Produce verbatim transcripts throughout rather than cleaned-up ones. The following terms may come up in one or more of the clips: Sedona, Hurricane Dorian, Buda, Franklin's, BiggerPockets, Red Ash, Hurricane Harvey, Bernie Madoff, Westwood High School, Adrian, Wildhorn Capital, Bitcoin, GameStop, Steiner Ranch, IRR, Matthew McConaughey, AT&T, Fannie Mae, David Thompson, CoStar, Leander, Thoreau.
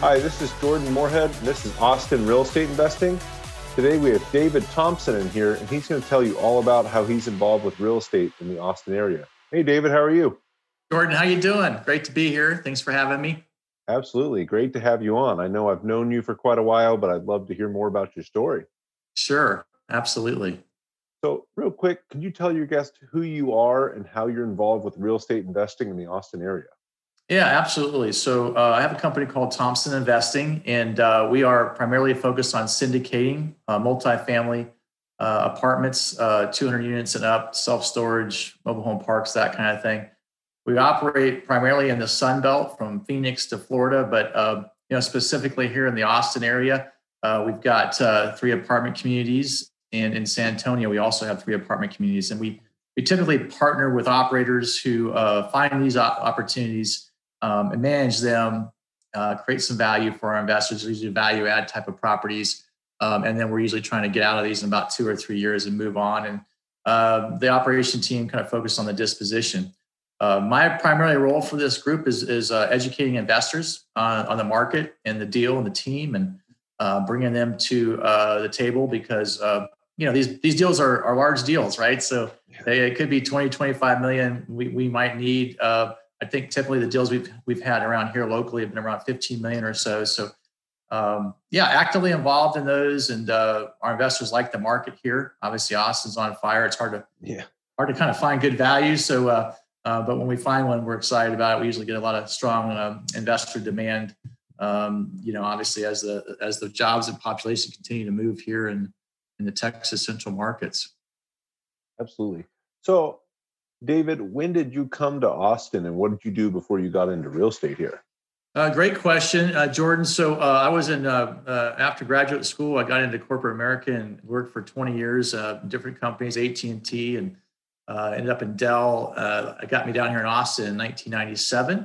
Hi, this is Jordan Moorhead. This is Austin Real Estate Investing. Today we have David Thompson in here, and he's going to tell you all about how he's involved with real estate in the Austin area. Hey, David, how are you? Jordan, how you doing? Great to be here. Thanks for having me. Absolutely. Great to have you on. I know I've known you for quite a while, but I'd love to hear more about your story. Sure. Absolutely. So real quick, can you tell your guest who you are and how you're involved with real estate investing in the Austin area? Yeah, absolutely. So uh, I have a company called Thompson Investing, and uh, we are primarily focused on syndicating uh, multifamily uh, apartments, uh, two hundred units and up, self-storage, mobile home parks, that kind of thing. We operate primarily in the Sun Belt from Phoenix to Florida, but uh, you know, specifically here in the Austin area, uh, we've got uh, three apartment communities, and in San Antonio, we also have three apartment communities. And we we typically partner with operators who uh, find these opportunities Um, and manage them, uh, create some value for our investors. These are value add type of properties. Um, and then we're usually trying to get out of these in about two or three years and move on. And uh, the operation team kind of focused on the disposition. Uh, my primary role for this group is, is uh, educating investors on, on the market and the deal and the team, and uh, bringing them to uh, the table because, uh, you know, these these deals are, are large deals, right? So they, it could be twenty, twenty-five million. We, we might need... Uh, I think typically the deals we've we've had around here locally have been around fifteen million or so. So um, yeah, actively involved in those, and uh, our investors like the market here. Obviously, Austin's on fire. It's hard to yeah hard to kind of find good value. So, uh, uh, but when we find one, we're excited about it. We usually get a lot of strong uh, investor demand. Um, you know, obviously as the as the jobs and population continue to move here in in the Texas Central markets. Absolutely. So, David, when did you come to Austin, and what did you do before you got into real estate here? Uh, great question, uh, Jordan. So uh, I was in, uh, uh, after graduate school, I got into corporate America and worked for twenty years, uh, different companies, A T and T, and uh, ended up in Dell. Uh, it got me down here in Austin in nineteen ninety-seven,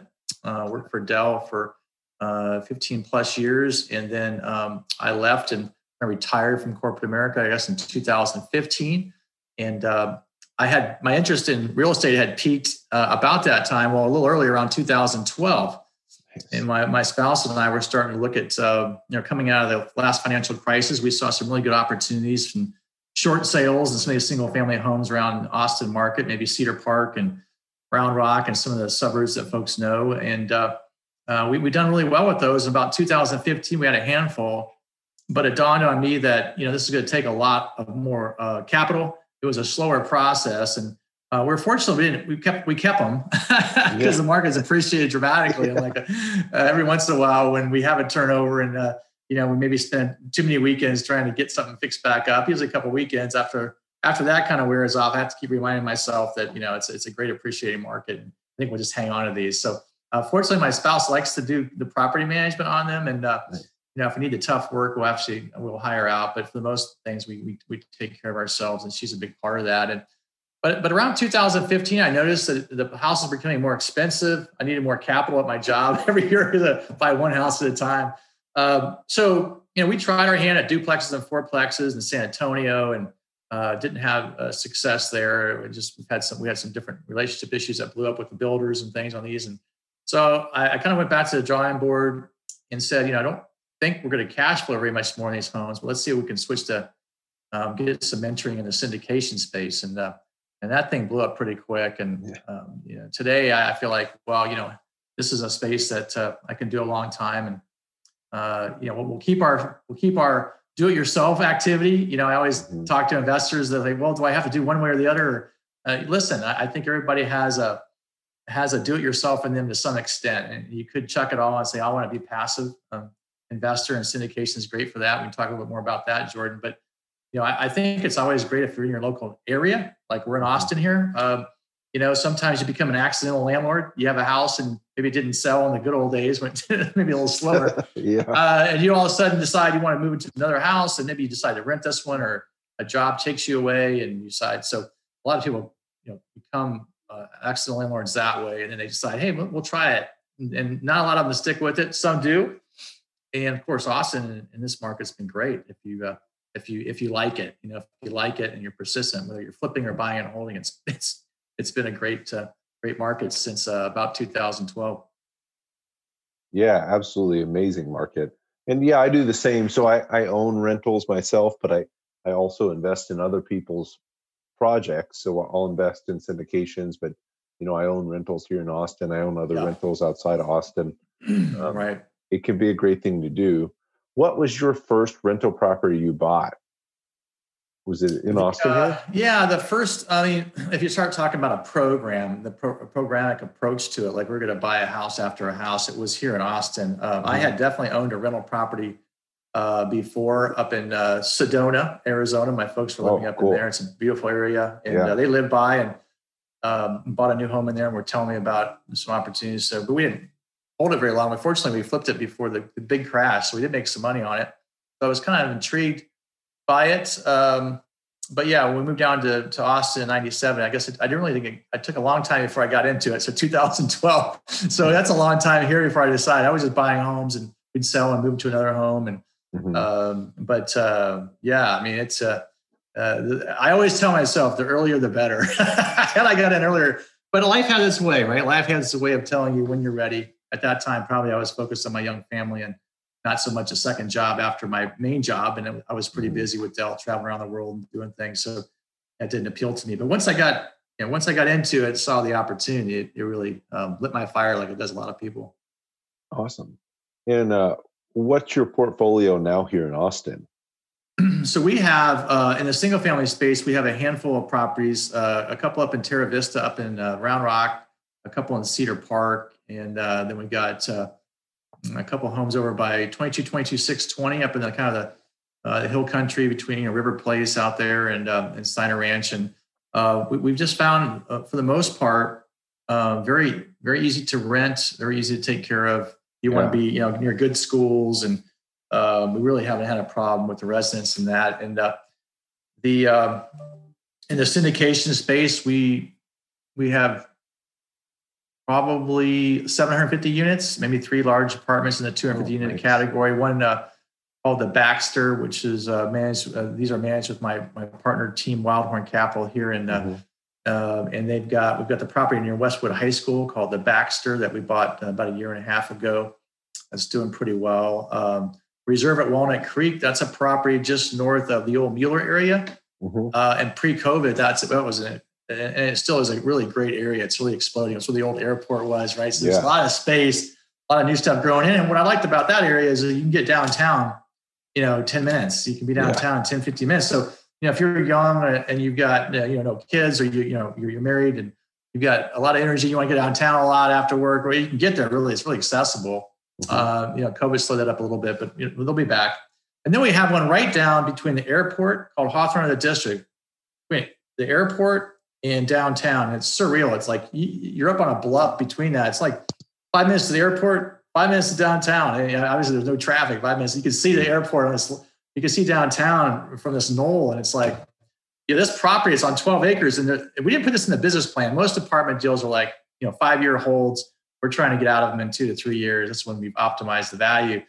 uh, worked for Dell for uh, fifteen plus years. And then um, I left and I retired from corporate America, I guess, in two thousand fifteen. And uh, I had my interest in real estate had peaked uh, about that time, well, a little earlier, around two thousand twelve. Nice. And my, my spouse and I were starting to look at, uh, you know, coming out of the last financial crisis, we saw some really good opportunities from short sales and some of these single family homes around Austin market, maybe Cedar Park and Round Rock and some of the suburbs that folks know. And uh, uh, we, we done really well with those. In about two thousand fifteen, we had a handful, but it dawned on me that, you know, this is going to take a lot of more uh, capital. It was a slower process, and uh, we're fortunate we didn't. We kept we kept them because yeah. The market's appreciated dramatically. Yeah. And like uh, every once in a while, when we have a turnover, and uh, you know, we maybe spend too many weekends trying to get something fixed back up. Usually, a couple of weekends after after that kind of wears off, I have to keep reminding myself that, you know, it's it's a great appreciating market. And I think we'll just hang on to these. So, uh, fortunately, my spouse likes to do the property management on them, and uh, you know, if we need the tough work, we'll actually, we'll hire out. But for the most things, we, we we take care of ourselves, and she's a big part of that. And but but around two thousand fifteen, I noticed that the house was becoming more expensive. I needed more capital at my job every year to buy one house at a time. Um, so, you know, we tried our hand at duplexes and fourplexes in San Antonio, and uh, didn't have uh, success there. We just had some we had some different relationship issues that blew up with the builders and things on these. And so I, I kind of went back to the drawing board and said, you know, I don't think we're going to cash flow very much more in these homes, but let's see if we can switch to um, get some mentoring in the syndication space. And uh, and that thing blew up pretty quick. And yeah. um, you know, today I feel like, well, you know, this is a space that uh, I can do a long time. And uh, you know, we'll, we'll keep our we'll keep our do-it-yourself activity. You know, I always mm-hmm. talk to investors that are like, well, do I have to do one way or the other? Uh, listen, I, I think everybody has a has a do-it-yourself in them to some extent, and you could chuck it all and say, I want to be passive. Um, investor and syndication is great for that. We can talk a little bit more about that, Jordan. But, you know, I, I think it's always great if you're in your local area, like we're in Austin here. Um, you know, sometimes you become an accidental landlord. You have a house in maybe it didn't sell in the good old days, went maybe a little slower. yeah. uh, and you all of a sudden decide you want to move into another house, and maybe you decide to rent this one, or a job takes you away and you decide. So a lot of people, you know, become uh, accidental landlords that way, and then they decide, hey, we'll, we'll try it. And, and not a lot of them stick with it. Some do. And of course, Austin in this market's been great if you uh, if you if you like it, you know, if you like it and you're persistent, whether you're flipping or buying and holding, it's it's it's been a great uh, great market since uh, about two thousand twelve. Yeah, absolutely amazing market. And yeah, I do the same. So I I own rentals myself, but I I also invest in other people's projects. So I'll invest in syndications, but you know, I own rentals here in Austin. I own other yeah. rentals outside of Austin. Um, right. It can be a great thing to do. What was your first rental property you bought? Was it in Austin? Uh, yeah, the first, I mean, if you start talking about a program, the pro- programmatic approach to it, like we're going to buy a house after a house, it was here in Austin. Uh, I had definitely owned a rental property uh, before up in uh, Sedona, Arizona. My folks were living oh, up cool. in there. It's a beautiful area. And yeah. uh, they lived by and um, bought a new home in there and were telling me about some opportunities. So, but we didn't hold it very long. Unfortunately, we flipped it before the, the big crash, so we did make some money on it. So I was kind of intrigued by it. Um, but yeah, when we moved down to, to Austin in ninety-seven, I guess it, I didn't really think it, it took a long time before I got into it. So two thousand twelve. So that's a long time here before I decided. I was just buying homes and we'd sell and move to another home. And mm-hmm. um, but uh, yeah, I mean, it's uh, uh, I always tell myself the earlier the better. And I got in earlier. But life has its way, right? Life has a way of telling you when you're ready. At that time, probably I was focused on my young family and not so much a second job after my main job. And it, I was pretty busy with Dell, traveling around the world and doing things. So that didn't appeal to me. But once I got, you know, once I got into it, saw the opportunity, it, it really um, lit my fire like it does a lot of people. Awesome. And uh, what's your portfolio now here in Austin? So we have, uh, in the single family space, we have a handful of properties, uh, a couple up in Terra Vista, up in uh, Round Rock, a couple in Cedar Park. And uh, then we got uh, a couple homes over by twenty-two twenty-two six twenty up in the kind of the, uh, the hill country between, you know, River Place out there and, uh, and Steiner Ranch. And uh, we, we've just found, uh, for the most part, uh, very, very easy to rent, very easy to take care of. You yeah. want to be, you know, near good schools. And uh, we really haven't had a problem with the residents in that. And uh, the um, in the syndication space, we we have probably seven hundred fifty units, maybe three large apartments in the two hundred fifty oh, unit nice. category. One uh, called the Baxter, which is uh, managed. Uh, these are managed with my my partner team, Wildhorn Capital here, in, uh, mm-hmm. uh, and they've got we've got the property near Westwood High School called the Baxter that we bought uh, about a year and a half ago. That's doing pretty well. Um, Reserve at Walnut Creek. That's a property just north of the old Mueller area, mm-hmm. uh, and pre-COVID, that's that was an and it still is a really great area. It's really exploding. It's where the old airport was, right? So there's yeah. a lot of space, a lot of new stuff growing in. And what I liked about that area is that you can get downtown, you know, ten minutes. You can be downtown yeah. in ten, fifteen minutes. So, you know, if you're young and you've got, you know, no kids, or you, you know, you're married and you've got a lot of energy, you want to get downtown a lot after work, or you can get there really, it's really accessible. Mm-hmm. Uh, you know, COVID slowed that up a little bit, but you know, they'll be back. And then we have one right down between the airport called Hawthorne of the District. Wait, the airport and downtown. It's surreal. It's like you're up on a bluff between that. It's like five minutes to the airport, five minutes to downtown. And obviously there's no traffic, five minutes. You can see the airport on this, you can see downtown from this knoll. And it's like, yeah, this property is on twelve acres. And there, we didn't put this in the business plan. Most apartment deals are like, you know, five year holds. We're trying to get out of them in two to three years. That's when we've optimized the value.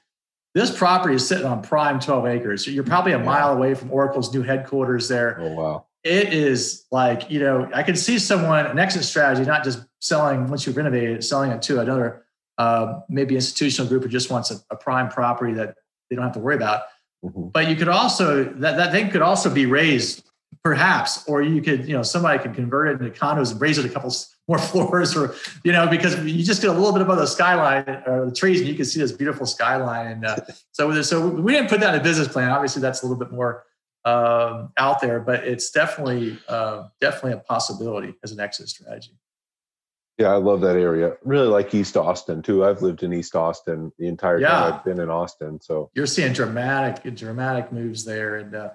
This property is sitting on prime twelve acres. You're probably a yeah. mile away from Oracle's new headquarters there. Oh, wow. It is like, you know, I could see someone, an exit strategy, not just selling once you renovate it, selling it to another uh, maybe institutional group who just wants a, a prime property that they don't have to worry about. Mm-hmm. But you could also, that, that thing could also be raised perhaps, or you could, you know, somebody could convert it into condos and raise it a couple more floors, or, you know, because you just get a little bit above the skyline or the trees and you can see this beautiful skyline. And uh, so, so we didn't put that in a business plan. Obviously that's a little bit more um out there, but it's definitely uh definitely a possibility as an exit strategy. Yeah, I love that area. Really like East Austin too. I've lived in East Austin the entire yeah. time I've been in Austin. So you're seeing dramatic dramatic moves there. And uh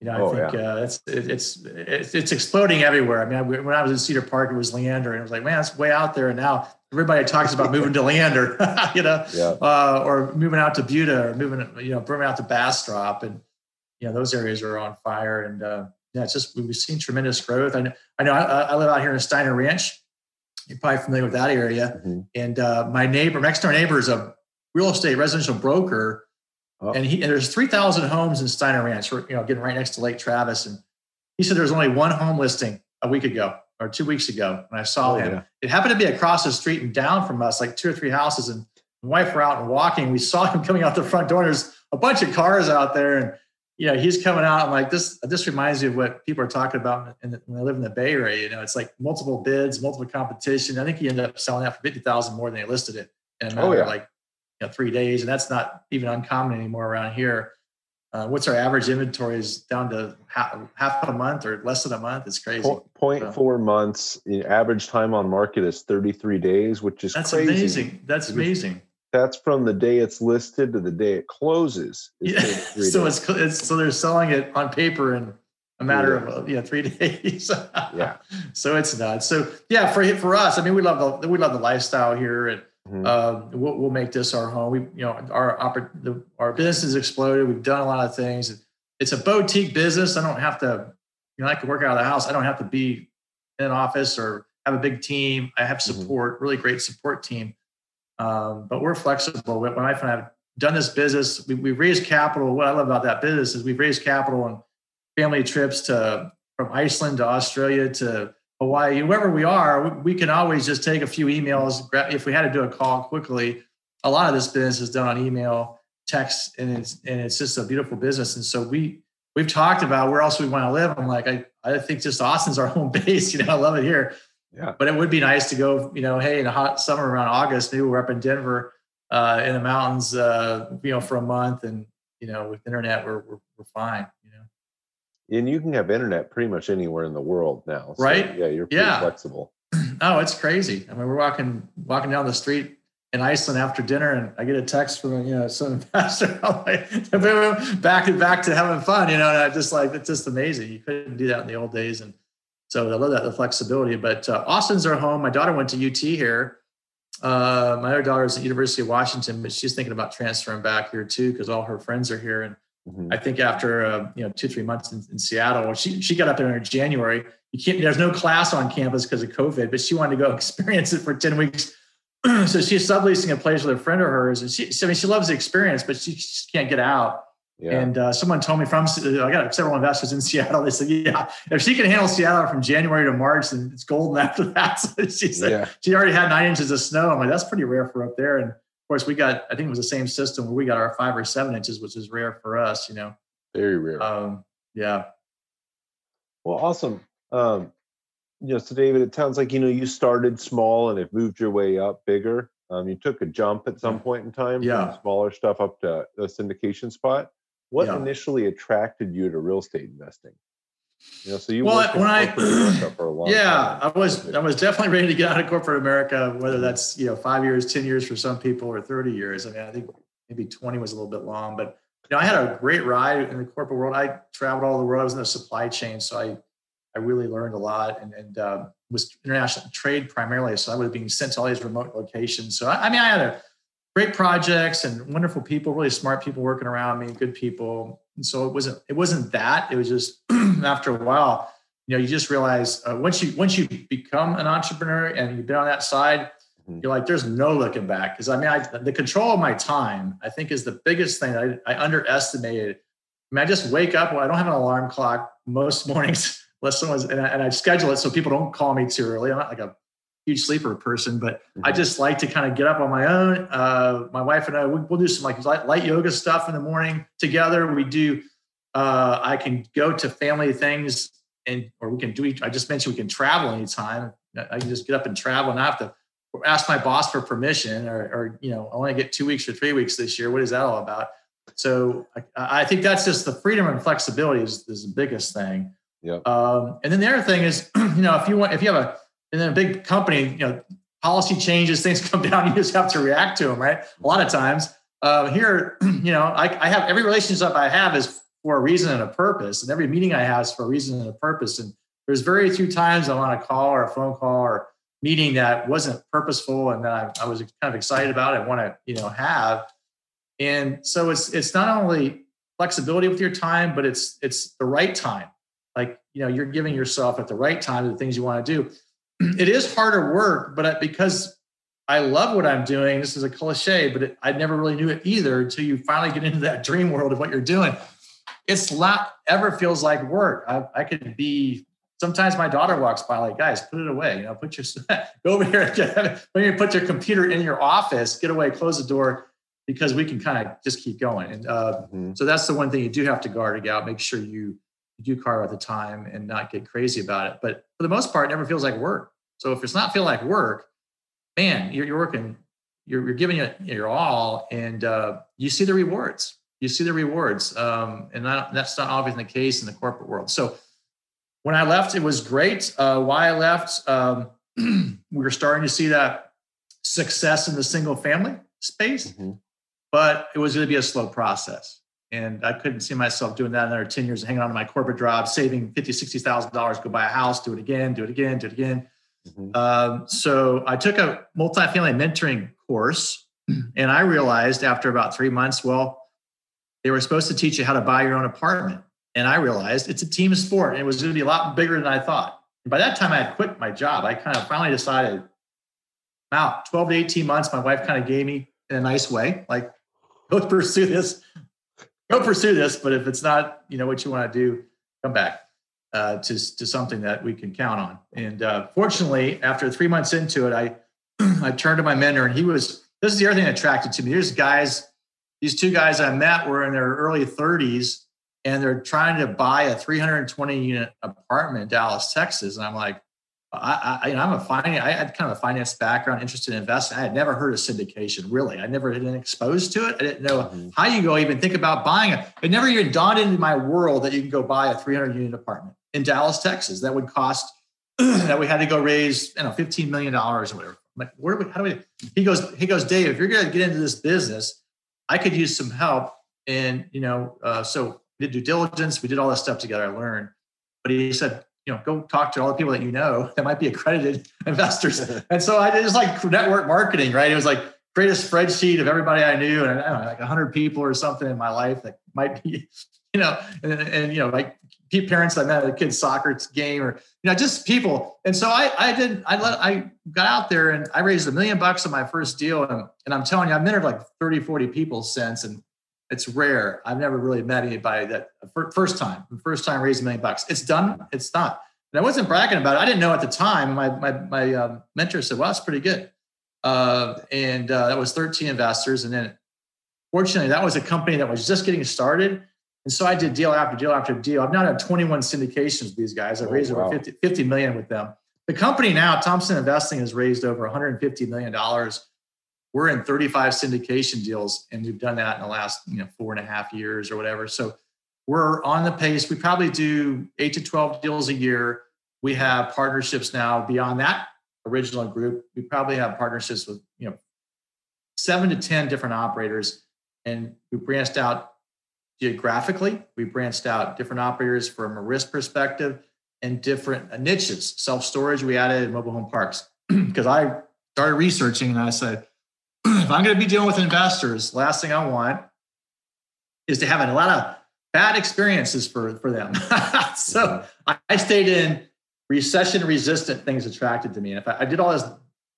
You know, I oh, think yeah. uh, it's, it, it's it's it's exploding everywhere. I mean, I, when I was in Cedar Park, it was Leander, and it was like, man, it's way out there. And now everybody talks about moving to Leander, you know, yeah. uh, or moving out to Buda, or moving, you know, moving out to Bastrop, and you know, those areas are on fire. And uh, yeah, it's just we've seen tremendous growth. I know, I know, I, I live out here in Steiner Ranch. You're probably familiar with that area. Mm-hmm. And uh, my neighbor, next door neighbor, is a real estate residential broker. Oh. And, he, and there's three thousand homes in Steiner Ranch, you know, getting right next to Lake Travis. And he said there was only one home listing a week ago or two weeks ago when I saw oh, him. Yeah. It happened to be across the street and down from us, like two or three houses. And my wife were out and walking. We saw him coming out the front door. There's a bunch of cars out there. And, you know, he's coming out. I'm like, this This reminds me of what people are talking about in the, when I live in the Bay Area. You know, it's like multiple bids, multiple competition. I think he ended up selling that for fifty thousand dollars more than they listed it. And oh, yeah. like, you know, three days. And that's not even uncommon anymore around here. Uh, what's our average inventory is down to half, half a month or less than a month. It's crazy. zero point four so. months. You know, average time on market is thirty-three days, which is that's crazy. amazing. That's it amazing. Is, that's from the day it's listed to the day it closes. Yeah. so it's, it's so they're selling it on paper in a matter yeah. of yeah three days. yeah. So it's nuts. So yeah, for for us, I mean, we love the we love the lifestyle here and. Mm-hmm. Uh, we'll, we'll make this our home. We, you know, our oper- the, our business has exploded. We've done a lot of things. It's a boutique business. I don't have to, you know, I can work out of the house. I don't have to be in an office or have a big team. I have support, mm-hmm. really great support team. Um, but we're flexible. My wife and I have done this business. We, we raised capital. What I love about that business is we've raised capital on family trips to from Iceland to Australia to Hawaii, wherever we are, we can always just take a few emails. If we had to do a call quickly, a lot of this business is done on email, text, and it's and it's just a beautiful business. And so we we've talked about where else we want to live. I'm like, I, I think just Austin's our home base. You know, I love it here. Yeah. But it would be nice to go. You know, hey, in a hot summer around August, maybe we're up in Denver uh, in the mountains. Uh, you know, for a month, and you know, with internet, we're we're, we're fine. And you can have internet pretty much anywhere in the world now. So, right. Yeah, you're pretty yeah. flexible. Oh, it's crazy. I mean, we're walking walking down the street in Iceland after dinner and I get a text from, you know, some pastor. I'm like, back to back to having fun, you know, and I just like, it's just amazing. You couldn't do that in the old days. And so I love that, the flexibility. But uh, Austin's our home. My daughter went to U T here. Uh, my other daughter's at the University of Washington, but she's thinking about transferring back here too because all her friends are here. And I think after, uh, you know, two, three months in, in Seattle, she she got up there in January. You can't, there's no class on campus because of COVID, but she wanted to go experience it for ten weeks. So she's subleasing a place with a friend of hers. And she, I mean, she loves the experience, but she just can't get out. Yeah. And uh, someone told me from, I got several investors in Seattle. They said, yeah, if she can handle Seattle from January to March, then it's golden after that. So she said, yeah. she already had nine inches of snow. I'm like, that's pretty rare for up there. And of course, we got, I think it was the same system where we got our five or seven inches, which is rare for us, you know. Very rare. Um, yeah. Well, awesome. Um, you know, so David, it sounds like, you know, you started small and it moved your way up bigger. Um, you took a jump at some point in time yeah. from smaller stuff up to the syndication spot. What yeah. initially attracted you to real estate investing? You know, so you well, worked when in corporate I, America for a long yeah, time. Yeah, I was I was definitely ready to get out of corporate America, whether that's, you know, five years, ten years for some people or thirty years. I mean, I think maybe twenty was a little bit long, but, you know, I had a great ride in the corporate world. I traveled all over the world. I was in the supply chain. So I, I really learned a lot and, and uh, was international trade primarily. So I was being sent to all these remote locations. So, I, I mean, I had a, great projects and wonderful people, really smart people working around me, good people. And so it wasn't, it wasn't that, it was just after a while, you know, you just realize uh, once you, once you become an entrepreneur and you've been on that side, mm-hmm. you're like, there's no looking back. Cause I mean, I, the control of my time, I think is the biggest thing I, I underestimated. I mean, I just wake up, well, I don't have an alarm clock most mornings, unless someone's, and I, and I schedule it so people don't call me too early. I'm not like a huge sleeper person, but mm-hmm. I just like to kind of get up on my own. Uh, my wife and I, we, we'll do some like light, light yoga stuff in the morning together. We do, uh, I can go to family things and, or we can do, I just mentioned we can travel anytime. I can just get up and travel and I have to ask my boss for permission or, or, you know, I want to get two weeks or three weeks this year. What is that all about? So I, I think that's just the freedom and flexibility is, is the biggest thing. Yep. Um, and then the other thing is, you know, if you want, if you have a, and then a big company, you know, policy changes, things come down, you just have to react to them, right? A lot of times. Uh, here, you know, I, I have every relationship I have is for a reason and a purpose. And every meeting I have is for a reason and a purpose. And there's very few times I'm on a call or a phone call or meeting that wasn't purposeful and that I, I was kind of excited about and want to, you know, have. And so it's it's not only flexibility with your time, but it's it's the right time. Like, you know, you're giving yourself at the right time to the things you want to do. It is harder work, but because I love what I'm doing, this is a cliche, but it, I never really knew it either until you finally get into that dream world of what you're doing. It's not ever feels like work. I, I could be, sometimes my daughter walks by like, guys, put it away. You know, put your, go over here and get, put your computer in your office, get away, close the door, because we can kind of just keep going. And uh, mm-hmm. so that's the one thing you do have to guard against. Make sure you do carve out the time and not get crazy about it. But for the most part, it never feels like work. So if it's not feel like work, man, you're, you're working, you're, you're giving it your all, and uh, you see the rewards. You see the rewards. Um, and not, that's not always the case in the corporate world. So when I left, it was great. Uh, why I left, um, we were starting to see that success in the single family space, mm-hmm. but it was going to be a slow process. And I couldn't see myself doing that another ten years, hanging on to my corporate job, saving fifty thousand dollars, sixty thousand dollars, go buy a house, do it again, do it again, do it again. Mm-hmm. Um, so I took a multifamily mentoring course, and I realized after about three months, well, they were supposed to teach you how to buy your own apartment. And I realized it's a team sport, and it was going to be a lot bigger than I thought. And by that time, I had quit my job. I kind of finally decided, wow, twelve to eighteen months, my wife kind of gave me in a nice way, like, go pursue this, go pursue this. But if it's not, you know, what you want to do, come back. Uh, to, to something that we can count on. And uh, fortunately, after three months into it, I I turned to my mentor, and he was, this is the other thing that attracted to me. There's guys, these two guys I met were in their early thirties, and they're trying to buy a three hundred twenty unit apartment in Dallas, Texas. And I'm like, I, I, you know, I'm a finance, I had kind of a finance background, interested in investing. I had never heard of syndication, really. I never had been exposed to it. I didn't know mm-hmm. how you go even think about buying it. It never even dawned into my world that you can go buy a three hundred unit apartment in Dallas, Texas, that would cost, that we had to go raise, you know, fifteen million dollars or whatever. I'm like, where do we, how do we, he goes, he goes, Dave, if you're going to get into this business, I could use some help. And, you know, uh, so we did due diligence. We did all this stuff together. I learned, but he said, you know, go talk to all the people that you know that might be accredited investors. And so I did just like network marketing, right? It was like, create a spreadsheet of everybody I knew, and I don't know, like one hundred people or something in my life that might be, you know, and, and you know, like, parents I met at a kid's soccer game, or, you know, just people. And so I, I did, I let, I got out there and I raised a million bucks on my first deal. And, and I'm telling you, I've mentored like thirty, forty people since, and it's rare. I've never really met anybody that first time, first time raised a million bucks. It's done. It's not. And I wasn't bragging about it. I didn't know at the time. My, my, my um, mentor said, well, that's pretty good. Uh, and uh, that was thirteen investors. And then fortunately, that was a company that was just getting started. And so I did deal after deal after deal. I've now had twenty-one syndications with these guys. I've oh, raised wow. over fifty, fifty million with them. The company now, Thompson Investing, has raised over one hundred fifty million dollars. We're in thirty-five syndication deals, and we've done that in the last, you know, four and a half years or whatever. So we're on the pace. We probably do eight to twelve deals a year. We have partnerships now beyond that original group. We probably have partnerships with, you know, seven to ten different operators, and we branched out. Geographically, we branched out different operators from a risk perspective and different niches. Self-storage, we added mobile home parks because I started researching, and I said, if I'm going to be dealing with investors, last thing I want is to have a lot of bad experiences for, for them. So I stayed in recession-resistant things attracted to me. And if I, I did all this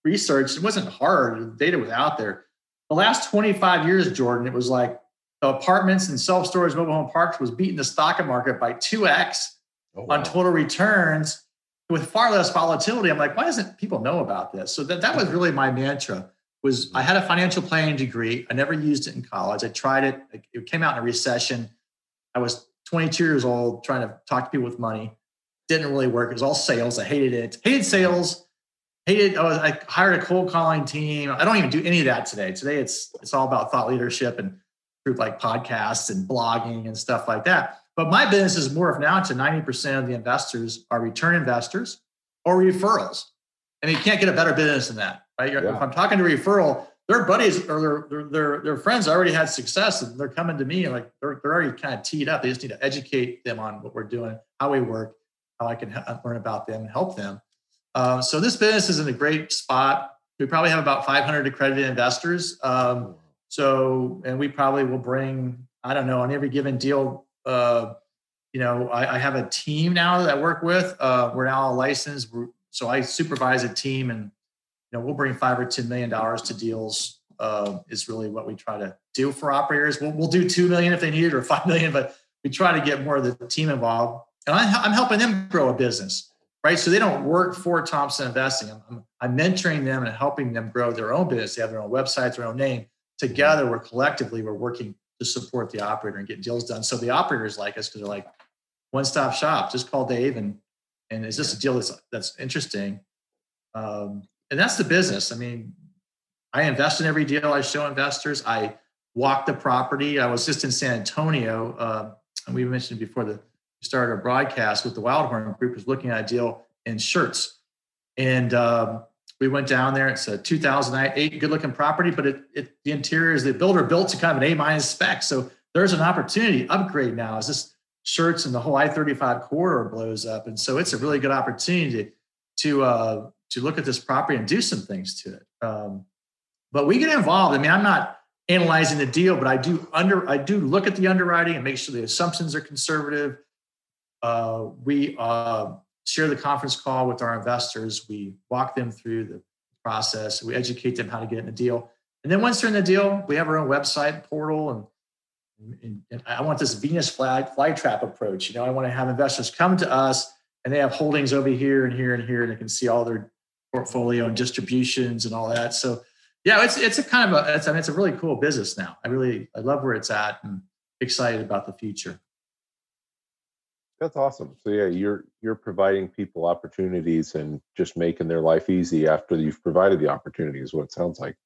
research, it wasn't hard. The data was out there. The last twenty-five years, Jordan, it was like, the apartments and self-storage mobile home parks was beating the stock market by two X oh, wow. on total returns with far less volatility. I'm like, why doesn't people know about this? So that, that was really my mantra was mm-hmm. I had a financial planning degree. I never used it in college. I tried it. It came out in a recession. I was twenty-two years old trying to talk to people with money. Didn't really work. It was all sales. I hated it. Hated sales. Hated. I, was, I hired a cold calling team. I don't even do any of that today. Today it's it's all about thought leadership and group like podcasts and blogging and stuff like that. But my business is morphed now to ninety percent of the investors are return investors or referrals. I mean, you can't get a better business than that, right? Yeah. If I'm talking to referral, their buddies or their their their friends already had success, and they're coming to me and like they're they're already kind of teed up. They just need to educate them on what we're doing, how we work, how I can learn about them and help them. Uh, so this business is in a great spot. We probably have about five hundred accredited investors. Um, so, and we probably will bring, I don't know, on every given deal, uh, you know, I, I have a team now that I work with. Uh, we're now licensed. We're, so I supervise a team, and, you know, we'll bring five or ten million dollars to deals, uh, is really what we try to do for operators. We'll, we'll do two million dollars if they need it, or five million dollars, but we try to get more of the team involved. And I, I'm helping them grow a business. Right. So they don't work for Thompson Investing. I'm, I'm mentoring them and helping them grow their own business. They have their own websites, their own name. Together, we're collectively, we're working to support the operator and get deals done. So the operators like us because they're like, one-stop shop, just call Dave and, and is this a deal that's, that's interesting? Um, and that's the business. I mean, I invest in every deal. I show investors. I walk the property. I was just in San Antonio. Uh, and we mentioned before the started a broadcast with the Wildhorn group, was looking at a deal in Shirts. And um, we went down there. It's a two thousand eight good looking property, but it, it the interior is the builder built to kind of an A minus spec. So there's an opportunity upgrade now as this Shirts and the whole I thirty-five corridor blows up. And so it's a really good opportunity to to, uh, to look at this property and do some things to it. Um, but we get involved. I mean, I'm not analyzing the deal, but I do under I do look at the underwriting and make sure the assumptions are conservative. Uh, we uh, share the conference call with our investors. We walk them through the process. We educate them how to get in the deal. And then once they're in the deal, we have our own website portal. And, and, and I want this Venus fly, fly trap approach. You know, I want to have investors come to us and they have holdings over here and here and here, and they can see all their portfolio and distributions and all that. So yeah, it's, it's a kind of a, it's, I mean, it's a really cool business now. I really, I love where it's at and excited about the future. That's awesome. So yeah, you're you're providing people opportunities and just making their life easy after you've provided the opportunity is what it sounds like.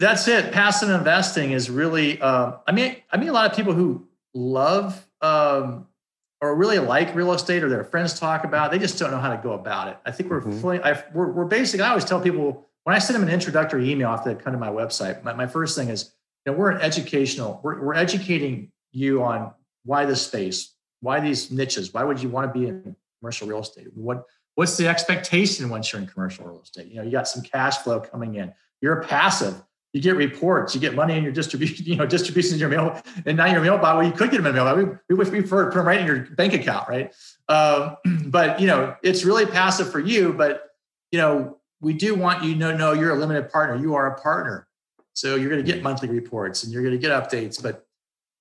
That's it. Passive investing is really. Uh, I mean, I mean, a lot of people who love um, or really like real estate, or their friends talk about, they just don't know how to go about it. I think we're mm-hmm. fully, I, we're we're basically. I always tell people when I send them an introductory email after they come to my website. My, my first thing is, you know, we're an educational. We're we're educating you on why this space. Why these niches? Why would you want to be in commercial real estate? What What's the expectation once you're in commercial real estate? You know, you got some cash flow coming in. You're passive. You get reports. You get money in your distribution. You know, distributions in your mail, and not your mailbox. Well, you could get them in the mailbox. We we prefer to put them right in your bank account, right? Um, but you know, it's really passive for you. But you know, we do want you to know you're a limited partner. You are a partner, so you're going to get monthly reports and you're going to get updates, but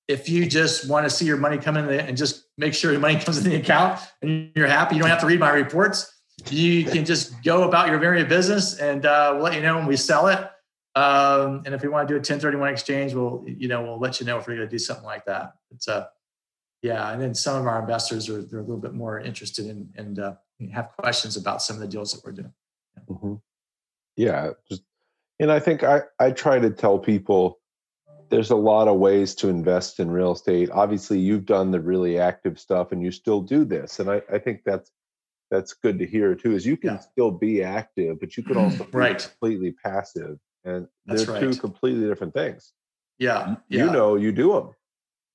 if you just want to see your money come in and just make sure the money comes in the account and you're happy, you don't have to read my reports. You can just go about your very business, and uh, we'll let you know when we sell it. Um, and if we want to do a ten thirty-one exchange, we'll, you know, we'll let you know if we're going to do something like that. It's a, uh, yeah. And then some of our investors are they're a little bit more interested in, and uh, have questions about some of the deals that we're doing. Yeah. Mm-hmm. Yeah. Just, and I think I, I try to tell people, there's a lot of ways to invest in real estate. Obviously, you've done the really active stuff and you still do this. And I, I think that's that's good to hear too, is you can yeah. still be active, but you can also right. be completely passive. And they're right. two completely different things. Yeah. yeah. You know, you do them.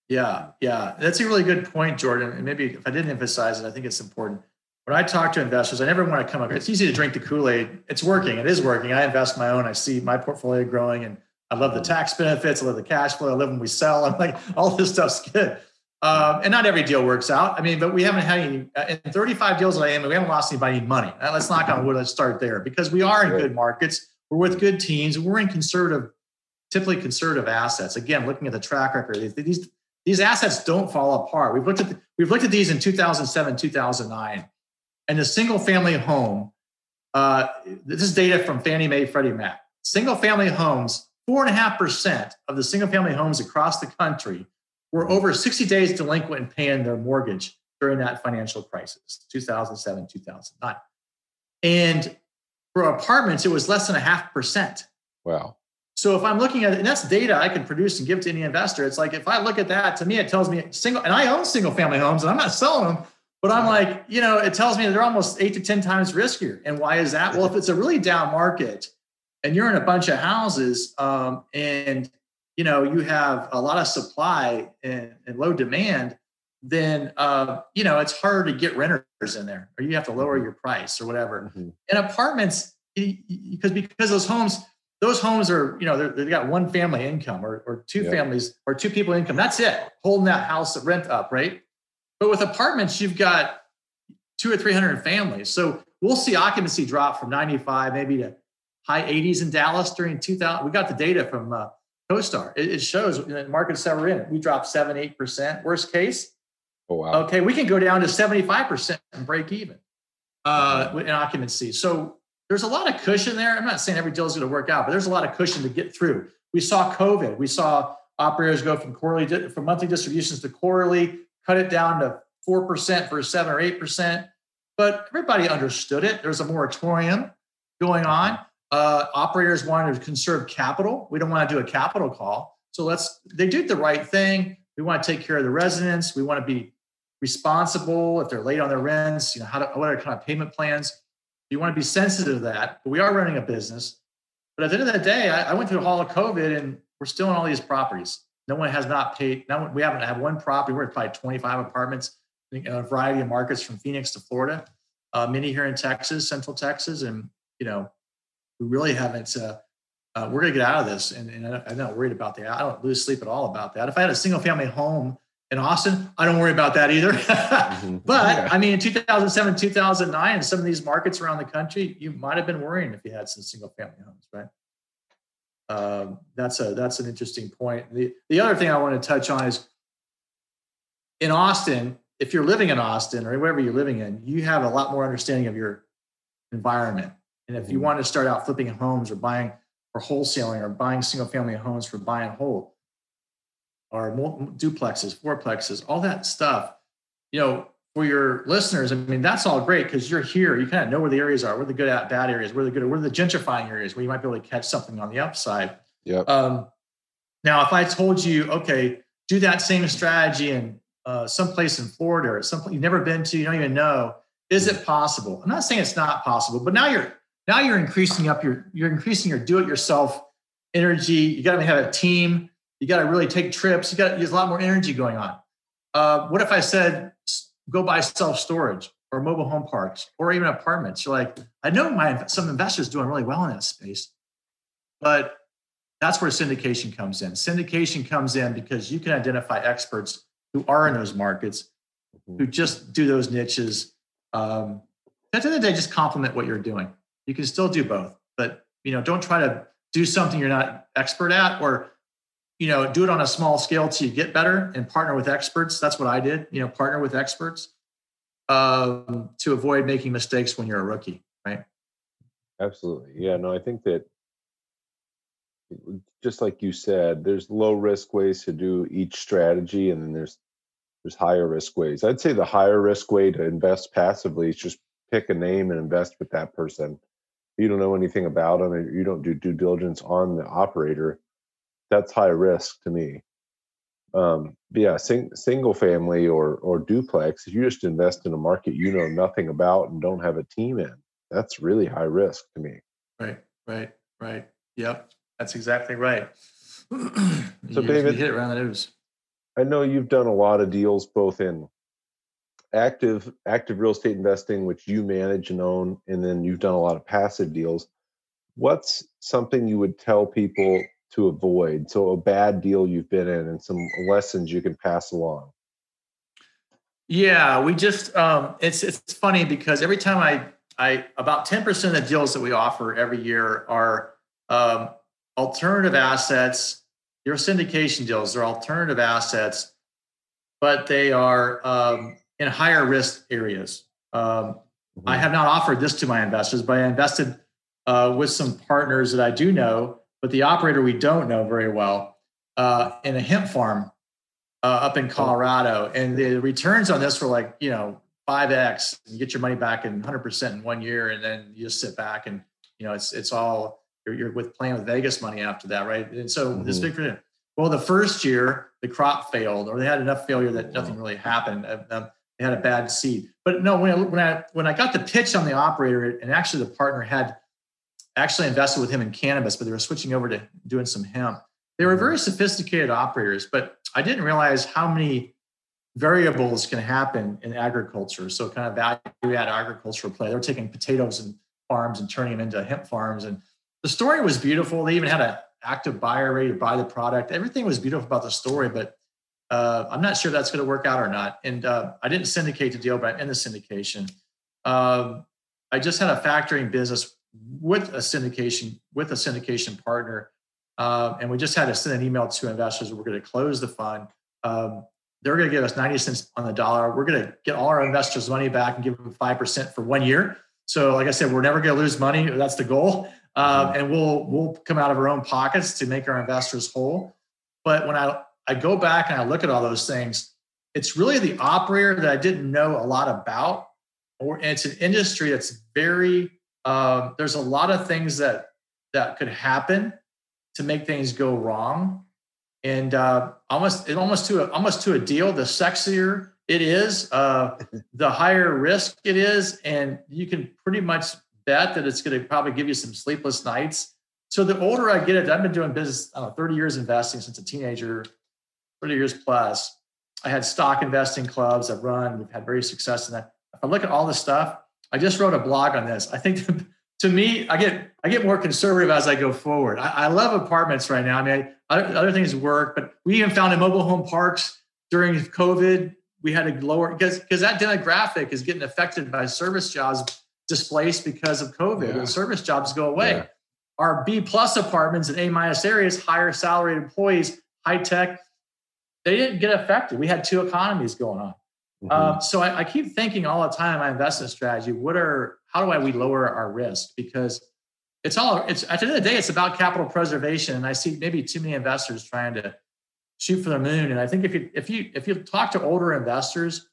Yeah. Yeah. That's a really good point, Jordan. And maybe if I didn't emphasize it, I think it's important. When I talk to investors, I never want to come up. It's easy to drink the Kool-Aid. It's working. It is working. I invest my own. I see my portfolio growing, and I love the tax benefits. I love the cash flow. I love when we sell. I'm like, all this stuff's good. Um, and not every deal works out. I mean, but we haven't had any, uh, in thirty-five deals that I am, we haven't lost anybody any money. Uh, let's knock on wood. Let's start there, because we are in good markets. We're with good teams. We're in conservative, typically conservative assets. Again, looking at the track record, these, these assets don't fall apart. We've looked at, the, we've looked at these in two thousand seven, two thousand nine, and the single family home, uh, this is data from Fannie Mae, Freddie Mac, single family homes. Four and a half percent of the single-family homes across the country were over sixty days delinquent in paying their mortgage during that financial crisis, two thousand seven, two thousand nine. And for apartments, it was less than a half percent. Wow. So if I'm looking at it, and that's data I can produce and give to any investor, it's like, if I look at that, to me, it tells me single, and I own single-family homes and I'm not selling them, but I'm like, you know, it tells me they're almost eight to ten times riskier. And why is that? Well, if it's a really down market, and you're in a bunch of houses, um, and you know you have a lot of supply and, and low demand, then uh, you know it's hard to get renters in there, or you have to lower your price or whatever. Mm-hmm. And apartments, because because those homes, those homes are you know they've got one family income or or two yeah. families or two people income. That's it, holding that house rent up, right? But with apartments, you've got two or three hundred families, so we'll see occupancy drop from ninety-five maybe to high eighties in Dallas during two thousand. We got the data from uh, CoStar. It, it shows the markets that we're in. We dropped seven, eight percent worst case. Oh, wow. Okay, we can go down to seventy-five percent and break even uh, in occupancy. So there's a lot of cushion there. I'm not saying every deal is going to work out, but there's a lot of cushion to get through. We saw COVID. We saw operators go from quarterly, from monthly distributions to quarterly, cut it down to four percent for seven or eight percent. But everybody understood it. There's a moratorium going on. Uh, operators wanted to conserve capital. We don't want to do a capital call. So let's, they did the right thing. We want to take care of the residents. We want to be responsible if they're late on their rents, you know, how to, what are kind of payment plans. You want to be sensitive to that, but we are running a business. But at the end of the day, I, I went through a haul of COVID and we're still in all these properties. No one has not paid. No one, we haven't had one property. We're at probably twenty-five apartments in a variety of markets from Phoenix to Florida, uh, many here in Texas, Central Texas. And, you know, we really haven't, uh, uh, we're going to get out of this. And, and I, I'm not worried about that. I don't lose sleep at all about that. If I had a single family home in Austin, I don't worry about that either. But yeah. I mean, in two thousand seven, two thousand nine, in some of these markets around the country, you might have been worrying if you had some single-family homes, right? Um, that's a that's an interesting point. The the other thing I want to touch on is in Austin, if you're living in Austin or wherever you're living in, you have a lot more understanding of your environment. And if mm-hmm. you want to start out flipping homes or buying or wholesaling or buying single-family homes for buy and hold, or duplexes, fourplexes, all that stuff, you know, for your listeners, I mean, that's all great because you're here. You kind of know where the areas are, where the good at, bad areas, where the good, where the gentrifying areas, where you might be able to catch something on the upside. Yep. Um, now, if I told you, okay, do that same strategy in uh, someplace in Florida or someplace you've never been to, you don't even know, is it possible? I'm not saying it's not possible, but now you're now you're increasing up your you're increasing your do-it-yourself energy. You got to have a team. You got to really take trips. You got there's a lot more energy going on. Uh, what if I said, go buy self-storage or mobile home parks or even apartments? You're like, I know my some investors doing really well in that space, but that's where syndication comes in. Syndication comes in because you can identify experts who are in those markets, mm-hmm. who just do those niches. Um, at the end of the day, just complement what you're doing. You can still do both, but you know, don't try to do something you're not expert at, or you know, do it on a small scale till you get better and partner with experts. That's what I did, you know, partner with experts um, to avoid making mistakes when you're a rookie, right? Absolutely. Yeah, no, I think that just like you said, there's low risk ways to do each strategy. And then there's, there's higher risk ways. I'd say the higher risk way to invest passively is just pick a name and invest with that person. You don't know anything about them and you don't do due diligence on the operator. That's high risk to me. Um, yeah, sing, single family or or duplex, if you just invest in a market you know nothing about and don't have a team in, that's really high risk to me. Right, right, right. Yep, that's exactly right. So you, David, you hit it around the nose. I know you've done a lot of deals both in active active real estate investing, which you manage and own, and then you've done a lot of passive deals. What's something you would tell people to avoid? So a bad deal you've been in and some lessons you can pass along. Yeah, we just, um, it's it's funny because every time I, I about ten percent of the deals that we offer every year are um, alternative assets. Your syndication deals, they're alternative assets, but they are um, in higher risk areas. Um, mm-hmm. I have not offered this to my investors, but I invested uh, with some partners that I do know, but the operator we don't know very well, uh, in a hemp farm uh, up in Colorado. And the returns on this were like, you know, five X, and you get your money back in one hundred percent in one year. And then you just sit back and, you know, it's it's all, you're, you're with playing with Vegas money after that, right? And so mm-hmm. this big, well, the first year, the crop failed, or they had enough failure that nothing really happened. Um, they had a bad seed. But no, when I, when I when I got the pitch on the operator, and actually the partner had actually invested with him in cannabis, but they were switching over to doing some hemp. They were very sophisticated operators, but I didn't realize how many variables can happen in agriculture. So kind of value add agricultural play. They were taking potatoes and farms and turning them into hemp farms. And the story was beautiful. They even had an active buyer ready to buy the product. Everything was beautiful about the story, but uh, I'm not sure that's going to work out or not. And uh, I didn't syndicate the deal, but I'm in the syndication. Um, I just had a factoring business with a syndication, with a syndication partner. Uh, and we just had to send an email to investors. We're going to close the fund. Um, they're going to give us ninety cents on the dollar. We're going to get all our investors' money back and give them five percent for one year. So like I said, we're never going to lose money. That's the goal. Um, and we'll, we'll come out of our own pockets to make our investors whole. But when I, I go back and I look at all those things, it's really the operator that I didn't know a lot about. Or and it's an industry that's very, uh, there's a lot of things that, that could happen to make things go wrong. And uh, almost, it almost to a, almost to a deal, the sexier it is, uh, the higher risk it is. And you can pretty much bet that it's going to probably give you some sleepless nights. So the older I get it, I've been doing business, I don't know, thirty years investing since a teenager, thirty years plus. I had stock investing clubs I've run. We've had very success in that. If I look at all this stuff, I just wrote a blog on this. I think the, to me, I get I get more conservative as I go forward. I, I love apartments right now. I mean, I, other things work, but we even found in mobile home parks during COVID, we had a lower, because because that demographic is getting affected by service jobs displaced because of COVID. Yeah. And service jobs go away. Yeah. Our B plus apartments in A minus areas, higher salaried employees, high tech, they didn't get affected. We had two economies going on. Mm-hmm. Um, so I, I keep thinking all the time, my investment strategy, what are, how do I, we lower our risk? Because it's all, it's at the end of the day, it's about capital preservation. And I see maybe too many investors trying to shoot for the moon. And I think if you, if you, if you talk to older investors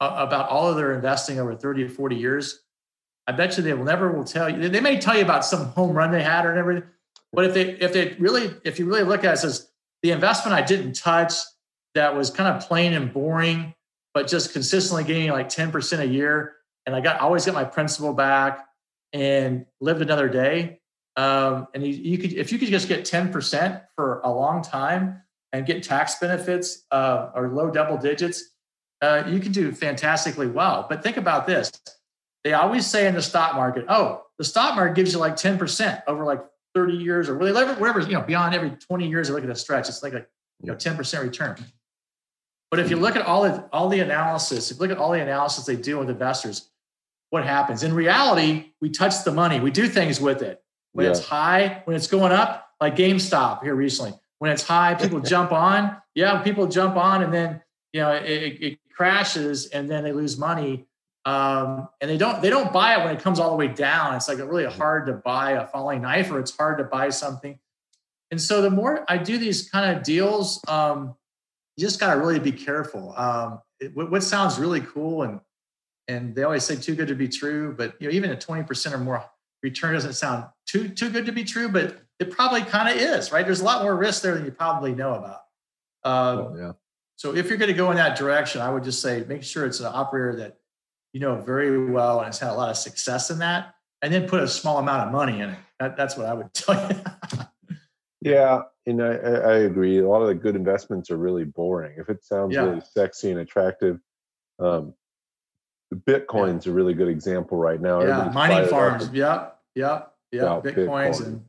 uh, about all of their investing over thirty to forty years, I bet you they will never will tell you, they may tell you about some home run they had or everything, but if they, if they really, if you really look at it, it says the investment I didn't touch that was kind of plain and boring, but just consistently gaining like ten percent a year. And I got, always got my principal back and lived another day. Um, and you, you could, if you could just get ten percent for a long time and get tax benefits uh, or low double digits, uh, you can do fantastically well. But think about this. They always say in the stock market, oh, the stock market gives you like ten percent over like thirty years or whatever, whatever, you know, beyond every twenty years, I look at a stretch, it's like a you know, ten percent return. But if you look at all the, all the analysis, if you look at all the analysis they do with investors, what happens? In reality, we touch the money. We do things with it. When yeah. it's high, when it's going up, like GameStop here recently, when it's high, people jump on. Yeah, people jump on and then, you know, it, it crashes and then they lose money. Um, and they don't, they don't buy it when it comes all the way down. It's like really hard to buy a falling knife or it's hard to buy something. And so the more I do these kind of deals, um, you just got to really be careful. Um, it, what sounds really cool, and and they always say too good to be true, but you know, even a twenty percent or more return doesn't sound too too good to be true, but it probably kind of is, right? There's a lot more risk there than you probably know about. Um, oh, yeah. So if you're going to go in that direction, I would just say make sure it's an operator that you know very well and has had a lot of success in that, and then put a small amount of money in it. That, that's what I would tell you. Yeah, and I, I agree. A lot of the good investments are really boring. If it sounds yeah. really sexy and attractive, um, Bitcoin's yeah. a really good example right now. Yeah, mining farms. Yep, yep, yep. Bitcoins Bitcoin. and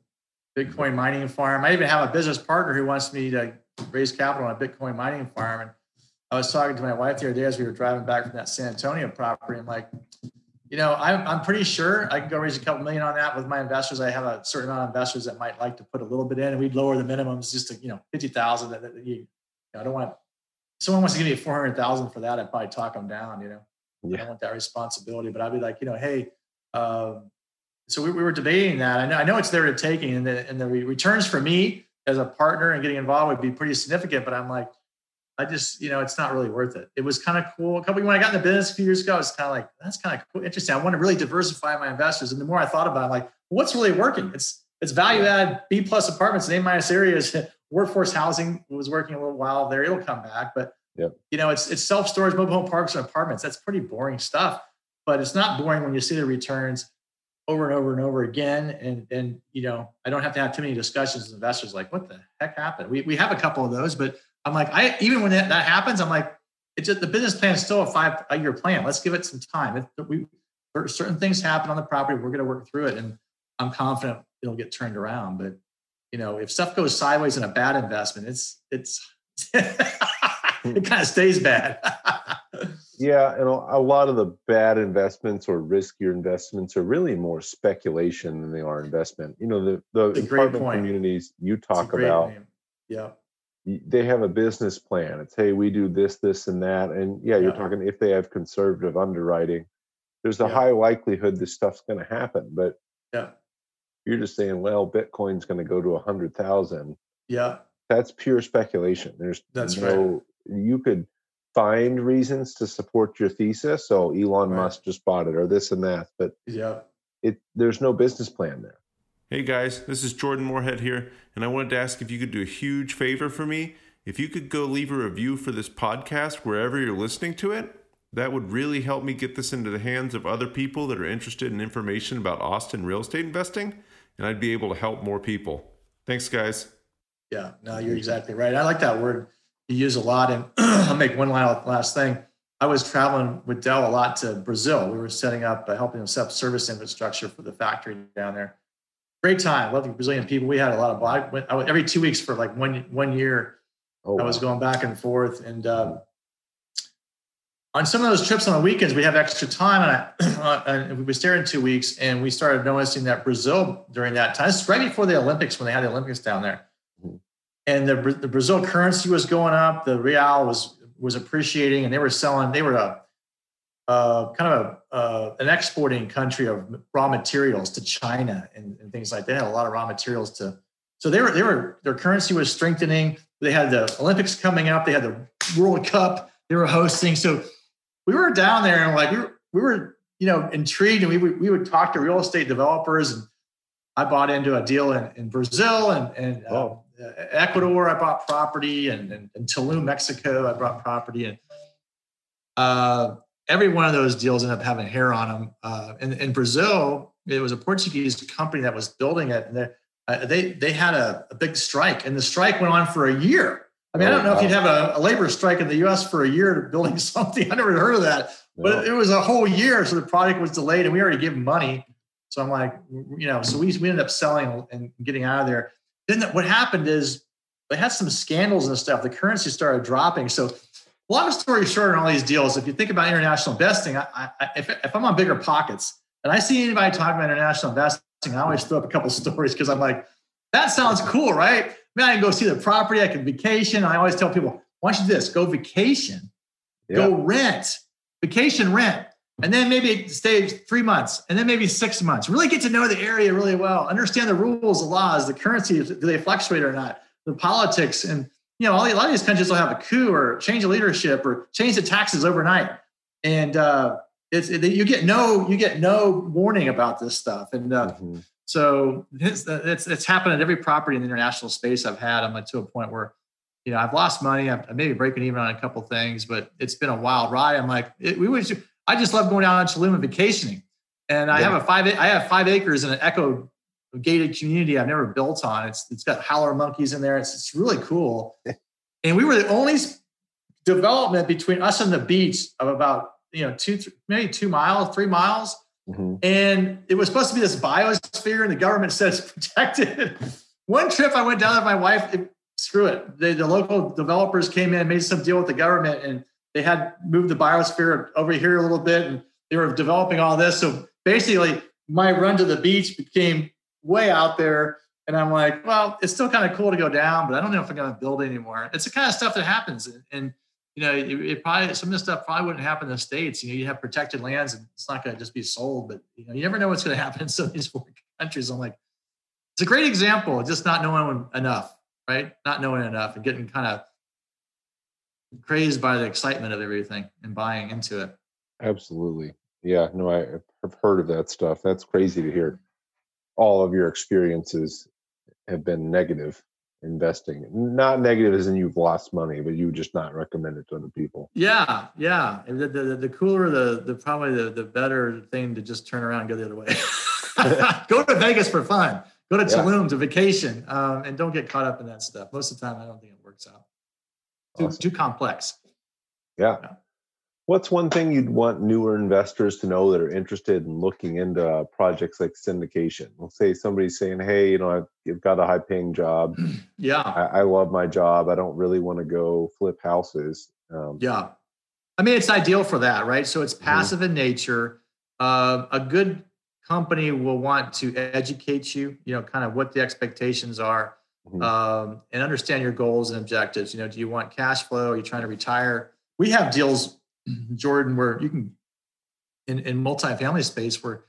Bitcoin mining farm. I even have a business partner who wants me to raise capital on a Bitcoin mining farm. And I was talking to my wife the other day as we were driving back from that San Antonio property. I'm like, you know, I'm, I'm pretty sure I can go raise a couple million on that with my investors. I have a certain amount of investors that might like to put a little bit in, and we'd lower the minimums just to, you know, fifty thousand. That, that, that you, you know, I don't want, someone wants to give me four hundred thousand for that, I'd probably talk them down, you know, yeah. I don't want that responsibility, but I'd be like, you know, hey, um, so we, we were debating that. I know, I know it's there to taking, and the, and the returns for me as a partner and getting involved would be pretty significant, but I'm like, I just, you know, it's not really worth it. It was kind of cool. A couple, when I got in the business a few years ago, I was kind of like, that's kind of cool, interesting. I want to really diversify my investors. And the more I thought about it, I'm like, what's really working? It's it's value add, B plus apartments, A minus areas, workforce housing was working a little while there. It'll come back. But, yep. you know, it's it's self-storage, mobile home parks and apartments. That's pretty boring stuff. But it's not boring when you see the returns. over and over and over again. And, and, you know, I don't have to have too many discussions with investors. Like, what the heck happened? We, we have a couple of those, but I'm like, I, even when that, that happens, I'm like, it's just, the business plan is still a five a year plan. Let's give it some time. It, we, certain things happen on the property. We're going to work through it. And I'm confident it'll get turned around. But, you know, if stuff goes sideways in a bad investment, it's, it's, it kind of stays bad. Yeah. And a lot of the bad investments or riskier investments are really more speculation than they are investment. You know, the, the apartment communities you talk about, yeah, they have a business plan. It's, hey, we do this, this, and that. And yeah, you're yeah. talking, if they have conservative underwriting, there's a yeah. high likelihood this stuff's going to happen. But yeah, you're just saying, well, Bitcoin's going to go to a hundred thousand. Yeah. That's pure speculation. There's that's no, right. You could find reasons to support your thesis. So Elon right. Musk just bought it, or this and that, but yeah, it there's no business plan there. Hey guys, this is Jordan Moorhead here, and I wanted to ask if you could do a huge favor for me. If you could go leave a review for this podcast wherever you're listening to it, that would really help me get this into the hands of other people that are interested in information about Austin real estate investing, and I'd be able to help more people. Thanks, guys. Yeah, no, you're exactly right. I like that word you use a lot. And I'll make one last thing. I was traveling with Dell a lot to Brazil. We were setting up, uh, helping them set up service infrastructure for the factory down there. Great time. Love the Brazilian people. We had a lot of, I went, I went every two weeks for like one, one year. Oh, I was going back and forth. And um, on some of those trips on the weekends, we have extra time. And, I, and we was there in two weeks. And we started noticing that Brazil during that time, it's right before the Olympics, when they had the Olympics down there. And the, the Brazil currency was going up. The real was was appreciating, and they were selling. They were a uh, kind of a, uh, an exporting country of raw materials to China and, and things like that. They had a lot of raw materials to. So they were they were their currency was strengthening. They had the Olympics coming up. They had the World Cup. They were hosting. So we were down there, and like we were, we were you know intrigued, and we would, we would talk to real estate developers. And I bought into a deal in, in Brazil and and. Oh. Um, Ecuador, I bought property, and, and, and Tulum, Mexico, I bought property. And uh, every one of those deals ended up having hair on them. Uh, in, in Brazil, it was a Portuguese company that was building it. And they uh, they, they had a, a big strike, and the strike went on for a year. I mean, oh, I don't know wow. if you'd have a, a labor strike in the U S for a year building something. I never heard of that, but no. it, it was a whole year. So the product was delayed, and we already gave them money. So I'm like, you know, so we, we ended up selling and getting out of there. Then what happened is they had some scandals and stuff. The currency started dropping. So long story short, on all these deals, if you think about international investing, I, I, if, if I'm on BiggerPockets and I see anybody talking about international investing, I always throw up a couple of stories because I'm like, that sounds cool, right? I mean, I can go see the property. I can vacation. I always tell people, why don't you do this? Go vacation. Yeah. Go rent. Vacation, rent. And then maybe stay three months, and then maybe six months. Really get to know the area really well. Understand the rules, the laws, the currency. Do they fluctuate or not? The politics, and you know, all, a lot of these countries will have a coup or change the leadership or change the taxes overnight. And uh, it's it, you get no you get no warning about this stuff. And uh, mm-hmm. so it's, it's it's happened at every property in the international space I've had. I'm like, to a point where, you know, I've lost money. I'm maybe breaking even on a couple of things, but it's been a wild ride. I'm like, it, we would. I just love going out on Tulum and vacationing, and I yeah. have a five. I have five acres in an eco gated community I've never built on. It's it's got howler monkeys in there. It's it's really cool, and we were the only development between us and the beach of about you know two three, maybe two miles, three miles, mm-hmm. and it was supposed to be this biosphere, and the government said it's protected. One trip I went down there with my wife. It, screw it. They, the local developers came in, made some deal with the government, and they had moved the biosphere over here a little bit, and they were developing all this. So basically my run to the beach became way out there. And I'm like, well, it's still kind of cool to go down, but I don't know if I'm going to build anymore. It's the kind of stuff that happens. And, and you know, it, it probably, some of this stuff probably wouldn't happen in the States. You know, you have protected lands and it's not going to just be sold, but you know, you never know what's going to happen in some of these foreign countries. I'm like, it's a great example of just not knowing enough, right? Not knowing enough and getting kind of crazed by the excitement of everything and buying into it. Absolutely. Yeah, no, I've heard of that stuff. That's crazy to hear. All of your experiences have been negative investing. Not negative as in you've lost money, but you just not recommend it to other people. Yeah, yeah. The, the, the cooler, the, the probably the, the better thing to just turn around and go the other way. Go to Vegas for fun. Go to Tulum yeah. to vacation, um, and don't get caught up in that stuff. Most of the time, I don't think it works out. Awesome. Too, too complex. Yeah. yeah. What's one thing you'd want newer investors to know that are interested in looking into uh, projects like syndication? We'll say somebody's saying, hey, you know, I've, you've got a high paying job. Yeah. I, I love my job. I don't really want to go flip houses. Um, yeah. I mean, it's ideal for that, right? So it's passive mm-hmm. in nature. Uh, a good company will want to educate you, you know, kind of what the expectations are, mm-hmm. um, and understand your goals and objectives. You know, do you want cash flow? Are you trying to retire? We have deals, Jordan, where you can, in, in multifamily space, where,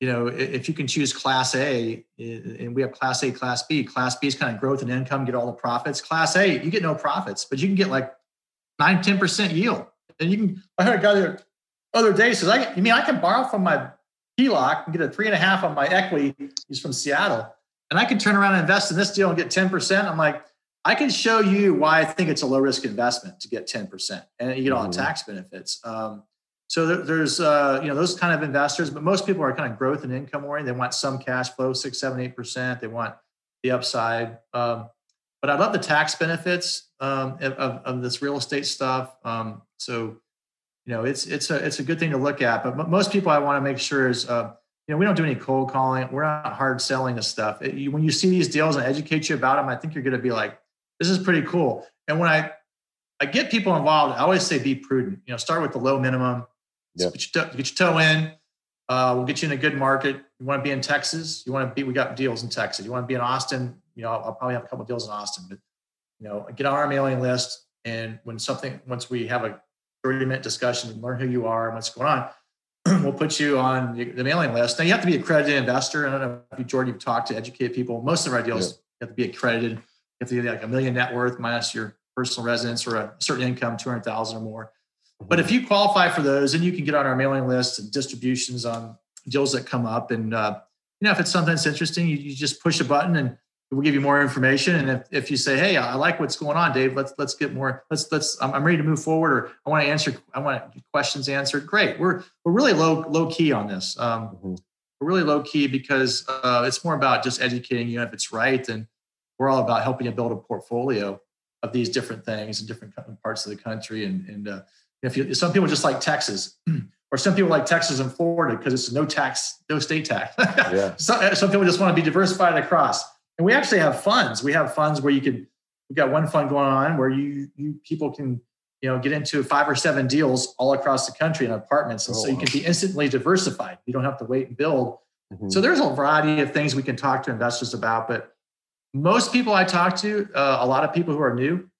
you know, if you can choose class A, and we have class A, class B. Class B is kind of growth and income, get all the profits. Class A, you get no profits, but you can get like nine, ten percent yield. And you can, I heard a guy the other day says, I you mean I can borrow from my P LOC and get a three and a half on my equity. He's from Seattle. And I can turn around and invest in this deal and get ten percent. I'm like, I can show you why I think it's a low risk investment to get ten percent, and you get all mm-hmm. the tax benefits. Um, so there, there's, uh, you know, those kind of investors, but most people are kind of growth and income oriented. They want some cash flow, six, seven, eight percent. They want the upside. Um, but I love the tax benefits um, of, of this real estate stuff. Um, so, you know, it's, it's a, it's a good thing to look at, but most people I want to make sure is, uh, you know, we don't do any cold calling. We're not hard selling this stuff. It, you, when you see these deals and educate you about them, I think you're going to be like, this is pretty cool. And when I, I get people involved, I always say, be prudent, you know, start with the low minimum, yep. get, your toe, get your toe in, uh, we'll get you in a good market. You want to be in Texas. You want to be, we got deals in Texas. You want to be in Austin. You know, I'll, I'll probably have a couple of deals in Austin, but you know, get on our mailing list. And when something, once we have a thirty minute discussion and learn who you are and what's going on, we'll put you on the mailing list. Now you have to be an accredited investor. I don't know if you, Jordan, you've talked to educate people. Most of our deals, yep. you have to be accredited. You have to get like a million net worth minus your personal residence or a certain income, two hundred thousand or more. But if you qualify for those, then you can get on our mailing list and distributions on deals that come up. And, uh, you know, if it's something that's interesting, you, you just push a button and we'll give you more information. And if, if you say, hey, I like what's going on, Dave, let's, let's get more, let's, let's, I'm, I'm ready to move forward, or I want to answer, I want questions answered. Great. We're, we're really low, low key on this. Um, mm-hmm. We're really low key because uh, it's more about just educating you. If it's right, then we're all about helping you build a portfolio of these different things in different parts of the country. And, and uh, if you, some people just like Texas, or some people like Texas and Florida because it's no tax, no state tax. Yeah. some, some people just want to be diversified across. And we actually have funds. We have funds where you can, we've got one fund going on where you, you people can, you know, get into five or seven deals all across the country in apartments. And oh, so wow. you can be instantly diversified. You don't have to wait and build. Mm-hmm. So there's a variety of things we can talk to investors about, but most people I talk to, uh, a lot of people who are new,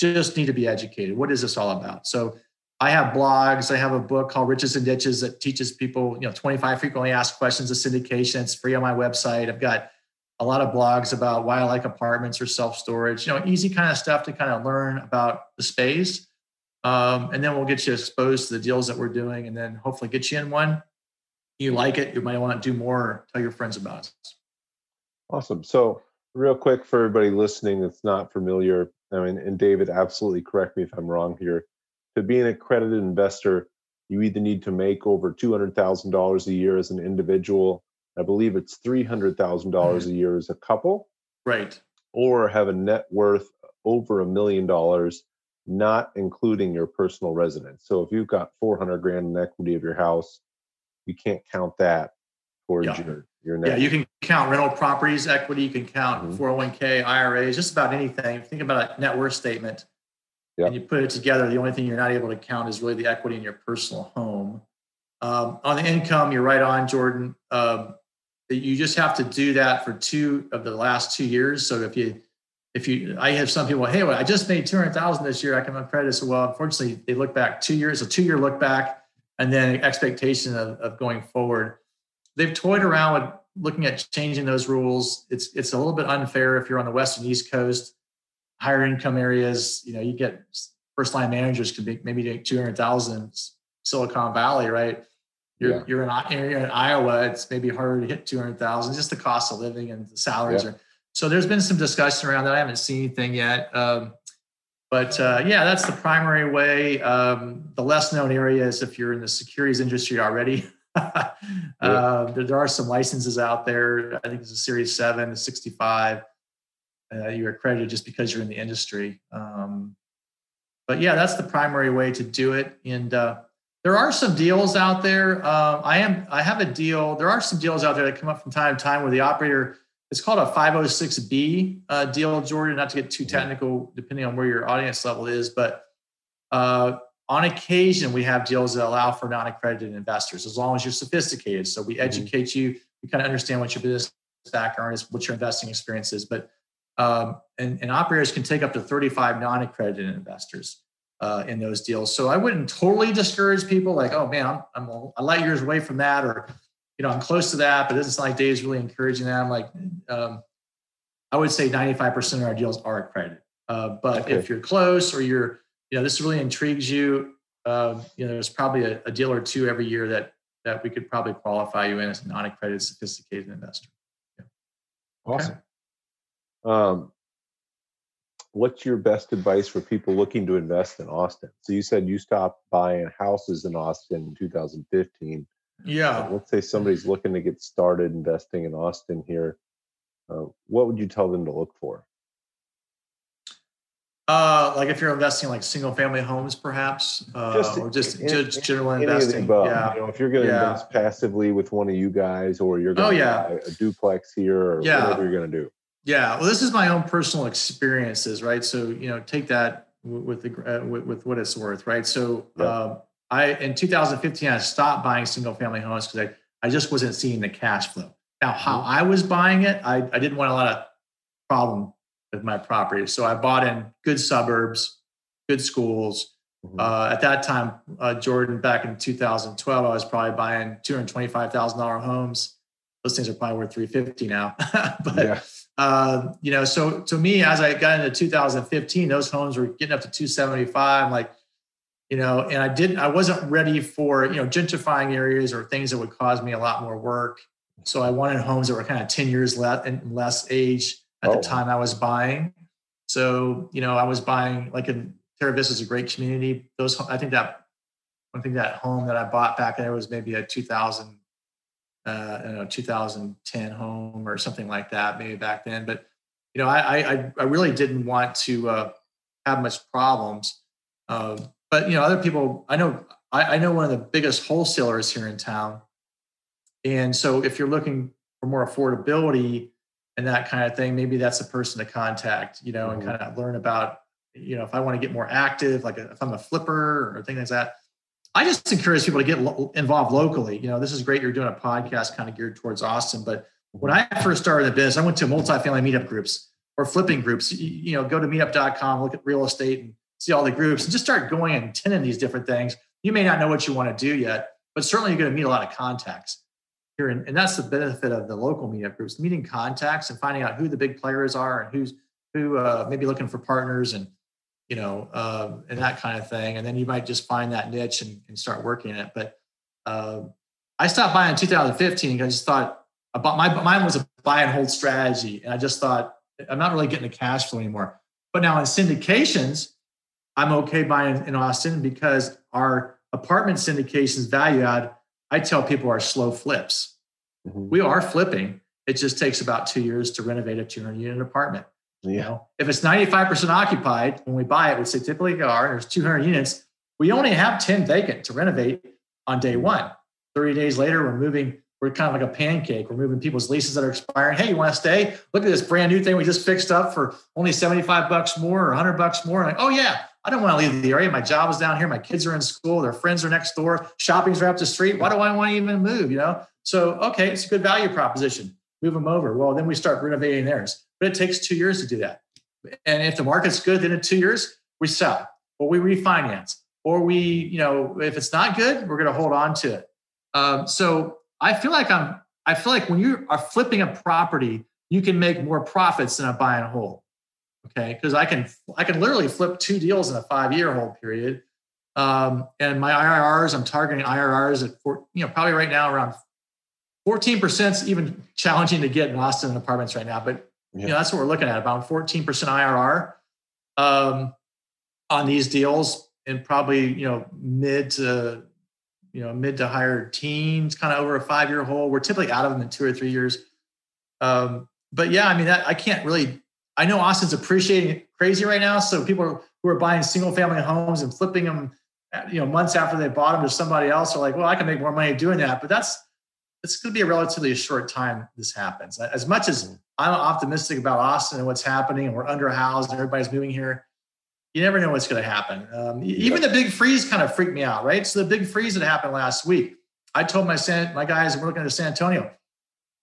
just need to be educated. What is this all about? So I have blogs. I have a book called Riches and Niches that teaches people, you know, twenty-five frequently asked questions of syndication. It's free on my website. I've got a lot of blogs about why I like apartments or self-storage, you know, easy kind of stuff to kind of learn about the space. Um, and then we'll get you exposed to the deals that we're doing and then hopefully get you in one. You like it. You might want to do more. Tell your friends about it. Awesome. So real quick for everybody listening that's not familiar, I mean, and David, absolutely correct me if I'm wrong here. To be an accredited investor, you either need to make over two hundred thousand dollars a year as an individual. I believe it's three hundred thousand dollars a year as a couple. Right. Or have a net worth over a million dollars, not including your personal residence. So if you've got four hundred grand in equity of your house, you can't count that towards yeah. your Yeah, you can count rental properties, equity, you can count mm-hmm. four oh one k, I R As, just about anything. Think about a net worth statement yep. and you put it together. The only thing you're not able to count is really the equity in your personal home. Um, on the income, you're right on, Jordan. Um, you just have to do that for two of the last two years. So if you, if you, I have some people, hey, well, I just made two hundred thousand this year. I can uncredit. So, well, unfortunately, they look back two years, a two year look back, and then expectation of, of going forward. They've toyed around with looking at changing those rules. It's it's a little bit unfair if you're on the West and East Coast, higher income areas. You know, you get first line managers could be maybe two hundred thousand Silicon Valley, right? You're yeah. you're in you're in Iowa. It's maybe harder to hit two hundred thousand. Just the cost of living and the salaries yeah. are. So there's been some discussion around that. I haven't seen anything yet, um, but uh, yeah, that's the primary way. Um, the less known area is if you're in the securities industry already. uh, yeah. there, there are some licenses out there. I think it's a Series seven, a sixty-five. Uh, you're accredited just because you're in the industry. Um, but yeah, that's the primary way to do it. And uh, there are some deals out there. Um, I am, I have a deal. There are some deals out there that come up from time to time where the operator, it's called a five oh six B uh, deal, Jordan, not to get too technical, depending on where your audience level is. But uh, on occasion, we have deals that allow for non-accredited investors, as long as you're sophisticated. So we educate mm-hmm. you. We kind of understand what your business background is, what your investing experience is. But um, and, and operators can take up to thirty-five non-accredited investors uh, in those deals. So I wouldn't totally discourage people like, oh man, I'm, I'm a, a light years away from that, or you know, I'm close to that, but it doesn't sound like Dave's really encouraging that. I'm like, um, I would say ninety-five percent of our deals are accredited. Uh, but okay. if you're close, or you're, you know, this really intrigues you, uh, you know, there's probably a, a deal or two every year that that we could probably qualify you in as a non-accredited, sophisticated investor. Yeah. Awesome. Okay. Um, what's your best advice for people looking to invest in Austin? So you said you stopped buying houses in Austin in two thousand fifteen. Yeah. Uh, let's say somebody's looking to get started investing in Austin here. Uh, what would you tell them to look for? Uh, like if you're investing like single family homes, perhaps, uh, just, or just, in, just general any investing. Of the above. Yeah. You know, if you're going to yeah. invest passively with one of you guys, or you're going oh, to yeah. buy a duplex here, or yeah. whatever you're going to do. Yeah, well, this is my own personal experiences, right? So, you know, take that with the uh, with, with what it's worth, right? So, yeah. um, I in two thousand fifteen, I stopped buying single family homes because I, I just wasn't seeing the cash flow. Now, how mm-hmm. I was buying it, I, I didn't want a lot of problem with my property. So I bought in good suburbs, good schools. Mm-hmm. Uh, at that time, uh, Jordan, back in two thousand twelve, I was probably buying two hundred twenty-five thousand dollars homes. Those things are probably worth three hundred fifty thousand dollars now. But yeah. Uh, you know, so to me, as I got into two thousand fifteen, those homes were getting up to two seventy-five. I'm like, you know, and I didn't, I wasn't ready for, you know, gentrifying areas or things that would cause me a lot more work. So I wanted homes that were kind of ten years less and less age at oh. the time I was buying. So, you know, I was buying like in Terra Vista is a great community. Those, I think that, I think that home that I bought back there was maybe a two thousand. Uh, I don't know, two thousand ten home or something like that, maybe back then. But, you know, I I, I really didn't want to uh, have much problems. Uh, but, you know, other people, I know, I, I know one of the biggest wholesalers here in town. And so if you're looking for more affordability and that kind of thing, maybe that's a person to contact, you know, mm-hmm. and kind of learn about, you know, if I want to get more active, like if I'm a flipper or things like that. I just encourage people to get lo- involved locally. You know, this is great. You're doing a podcast kind of geared towards Austin. But when I first started the business, I went to multifamily meetup groups or flipping groups. You, you know, go to meetup dot com, look at real estate and see all the groups and just start going and attending these different things. You may not know what you want to do yet, but certainly you're going to meet a lot of contacts here. And, and that's the benefit of the local meetup groups, meeting contacts and finding out who the big players are and who's who uh, maybe looking for partners and you know, uh, and that kind of thing. And then you might just find that niche and, and start working it. But uh, I stopped buying in two thousand fifteen because I just thought about my, mine was a buy and hold strategy. And I just thought, I'm not really getting the cash flow anymore. But now in syndications, I'm okay buying in Austin because our apartment syndications value add, I tell people are slow flips. Mm-hmm. We are flipping. It just takes about two years to renovate a two hundred unit apartment. Yeah. You know, if it's ninety-five percent occupied, when we buy it, which they typically are, there's two hundred units, we only have ten vacant to renovate on day one. thirty days later, we're moving, we're kind of like a pancake. We're moving people's leases that are expiring. Hey, you want to stay? Look at this brand new thing we just fixed up for only seventy-five bucks more or one hundred bucks more. Like, oh yeah, I don't want to leave the area. My job is down here. My kids are in school. Their friends are next door. Shopping's right up the street. Why do I want to even move? You know? So, okay, it's a good value proposition. Move them over. Well, then we start renovating theirs. But it takes two years to do that. And if the market's good, then in two years, we sell or we refinance or we, you know, if it's not good, we're going to hold on to it. Um, so I feel like I'm, I feel like when you are flipping a property, you can make more profits than a buy and hold. Okay. Cause I can, I can literally flip two deals in a five year hold period. Um, and my I R Rs, I'm targeting I R Rs at four, you know, probably right now around fourteen percent is even challenging to get in Austin apartments right now, but yeah. You know, that's what we're looking at, about fourteen percent I R R um, on these deals and probably, you know, mid to you know, mid to higher teens, kind of over a five-year hole. We're typically out of them in two or three years. Um, but yeah, I mean, that, I can't really, I know Austin's appreciating crazy right now. So people who are buying single family homes and flipping them, you know, months after they bought them to somebody else are like, well, I can make more money doing that. But that's, it's going to be a relatively short time this happens. As much as I'm optimistic about Austin and what's happening, and we're underhoused and everybody's moving here, you never know what's going to happen. Um, yeah. Even the big freeze kind of freaked me out, right? So the big freeze that happened last week, I told my San, my guys, we're looking at San Antonio.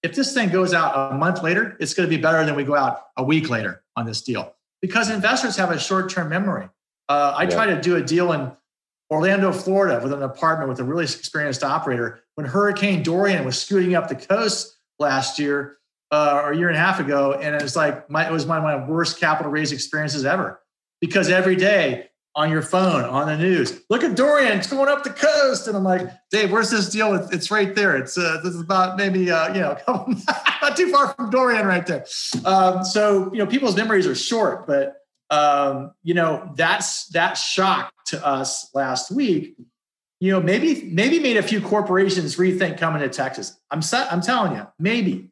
If this thing goes out a month later, it's going to be better than we go out a week later on this deal, because investors have a short-term memory. Uh, I yeah. tried to do a deal in Orlando, Florida, with an apartment with a really experienced operator. When Hurricane Dorian was scooting up the coast last year uh, or a year and a half ago, and it was like my, it was one of my worst capital raise experiences ever. Because every day on your phone, on the news, look at Dorian, it's going up the coast. And I'm like, Dave, where's this deal? It's right there. It's uh, this is about maybe, uh, you know, not too far from Dorian right there. Um, so, you know, people's memories are short, but, um, you know, that's that shock to us last week, you know, maybe, maybe made a few corporations rethink coming to Texas. I'm I'm telling you, maybe.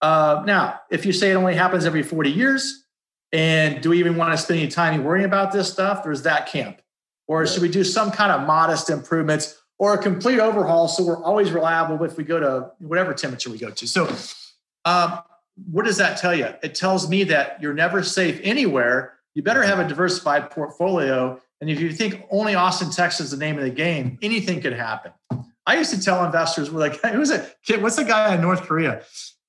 Uh, now, if you say it only happens every forty years, and do we even want to spend any time worrying about this stuff? There's that camp. Or should we do some kind of modest improvements or a complete overhaul so we're always reliable if we go to whatever temperature we go to? So um, what does that tell you? It tells me that you're never safe anywhere. You better have a diversified portfolio. And if you think only Austin, Texas is the name of the game, anything could happen. I used to tell investors, we're like, who's a kid? What's the guy in North Korea?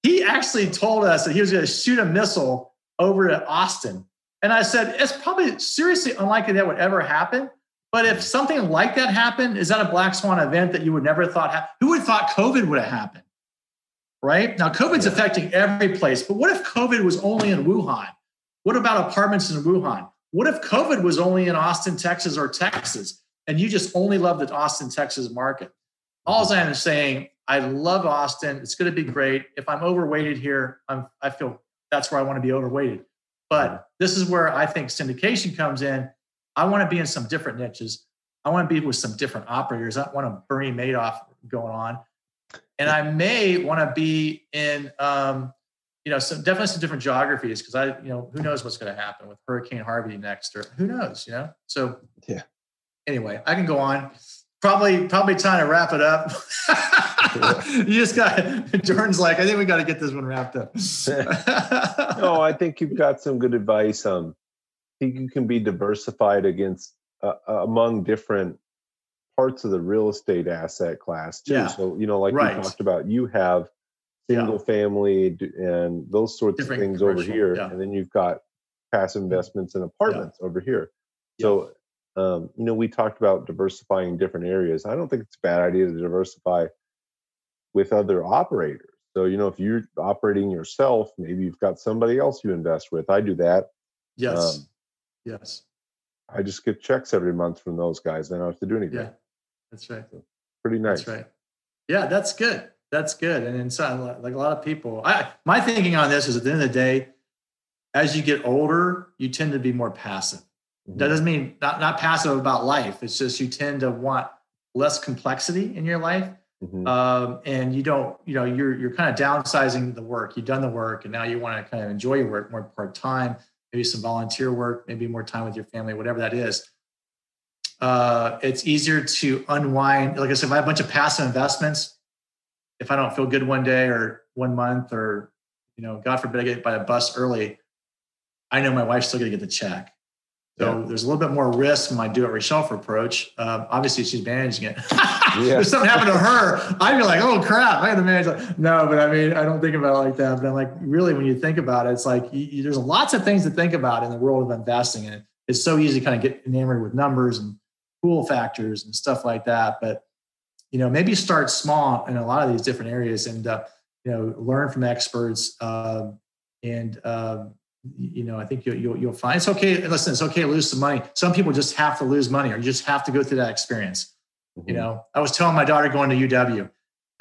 He actually told us that he was going to shoot a missile over to Austin. And I said, it's probably seriously unlikely that would ever happen. But if something like that happened, is that a black swan event that you would never thought, ha- who would have thought COVID would have happened? Right? Now, COVID's affecting every place, but what if COVID was only in Wuhan? What about apartments in Wuhan? What if COVID was only in Austin, Texas or Texas, and you just only love the Austin, Texas market? All I am saying, I love Austin. It's going to be great. If I'm overweighted here, I'm, I feel that's where I want to be overweighted. But this is where I think syndication comes in. I want to be in some different niches. I want to be with some different operators. I want a Bernie Madoff going on. And I may want to be in, um, you know, some definitely some different geographies, because I, you know, who knows what's going to happen with Hurricane Harvey next, or who knows, you know? So yeah. Anyway, I can go on. Probably, probably time to wrap it up. You just got, Jordan's like, I think we got to get this one wrapped up. No, I think you've got some good advice. Um, I think you can be diversified against, uh, among different parts of the real estate asset class too. Yeah. So, you know, like right. we talked about, you have single yeah. family and those sorts different of things over here. Yeah. And then you've got passive investments in apartments yeah. over here. So, yeah. Um, you know, we talked about diversifying different areas. I don't think it's a bad idea to diversify with other operators. So, you know, if you're operating yourself, maybe you've got somebody else you invest with. I do that. Yes. Um, yes. I just get checks every month from those guys. I don't have to do anything. Yeah, that's right. So, pretty nice. That's right. Yeah, that's good. That's good. And inside, like a lot of people, I, my thinking on this is at the end of the day, as you get older, you tend to be more passive. That doesn't mean not, not passive about life. It's just you tend to want less complexity in your life. Mm-hmm. Um, and you don't, you know, you're you're kind of downsizing the work. You've done the work and now you want to kind of enjoy your work more part-time, maybe some volunteer work, maybe more time with your family, whatever that is. Uh, it's easier to unwind. Like I said, if I have a bunch of passive investments, if I don't feel good one day or one month or, you know, God forbid I get by a bus early, I know my wife's still going to get the check. So there's a little bit more risk in my do-it-yourself approach. Um, obviously, she's managing it. Yeah. If something happened to her, I'd be like, oh, crap, I had to manage it. No, but I mean, I don't think about it like that. But I'm like, really, when you think about it, it's like you, you, there's lots of things to think about in the world of investing. And it's so easy to kind of get enamored with numbers and pool factors and stuff like that. But, you know, maybe start small in a lot of these different areas and, uh, you know, learn from experts uh, and, uh, you know, I think you'll, you'll, you'll find it's okay. Listen, it's okay to lose some money. Some people just have to lose money or you just have to go through that experience. Mm-hmm. You know, I was telling my daughter going to U W,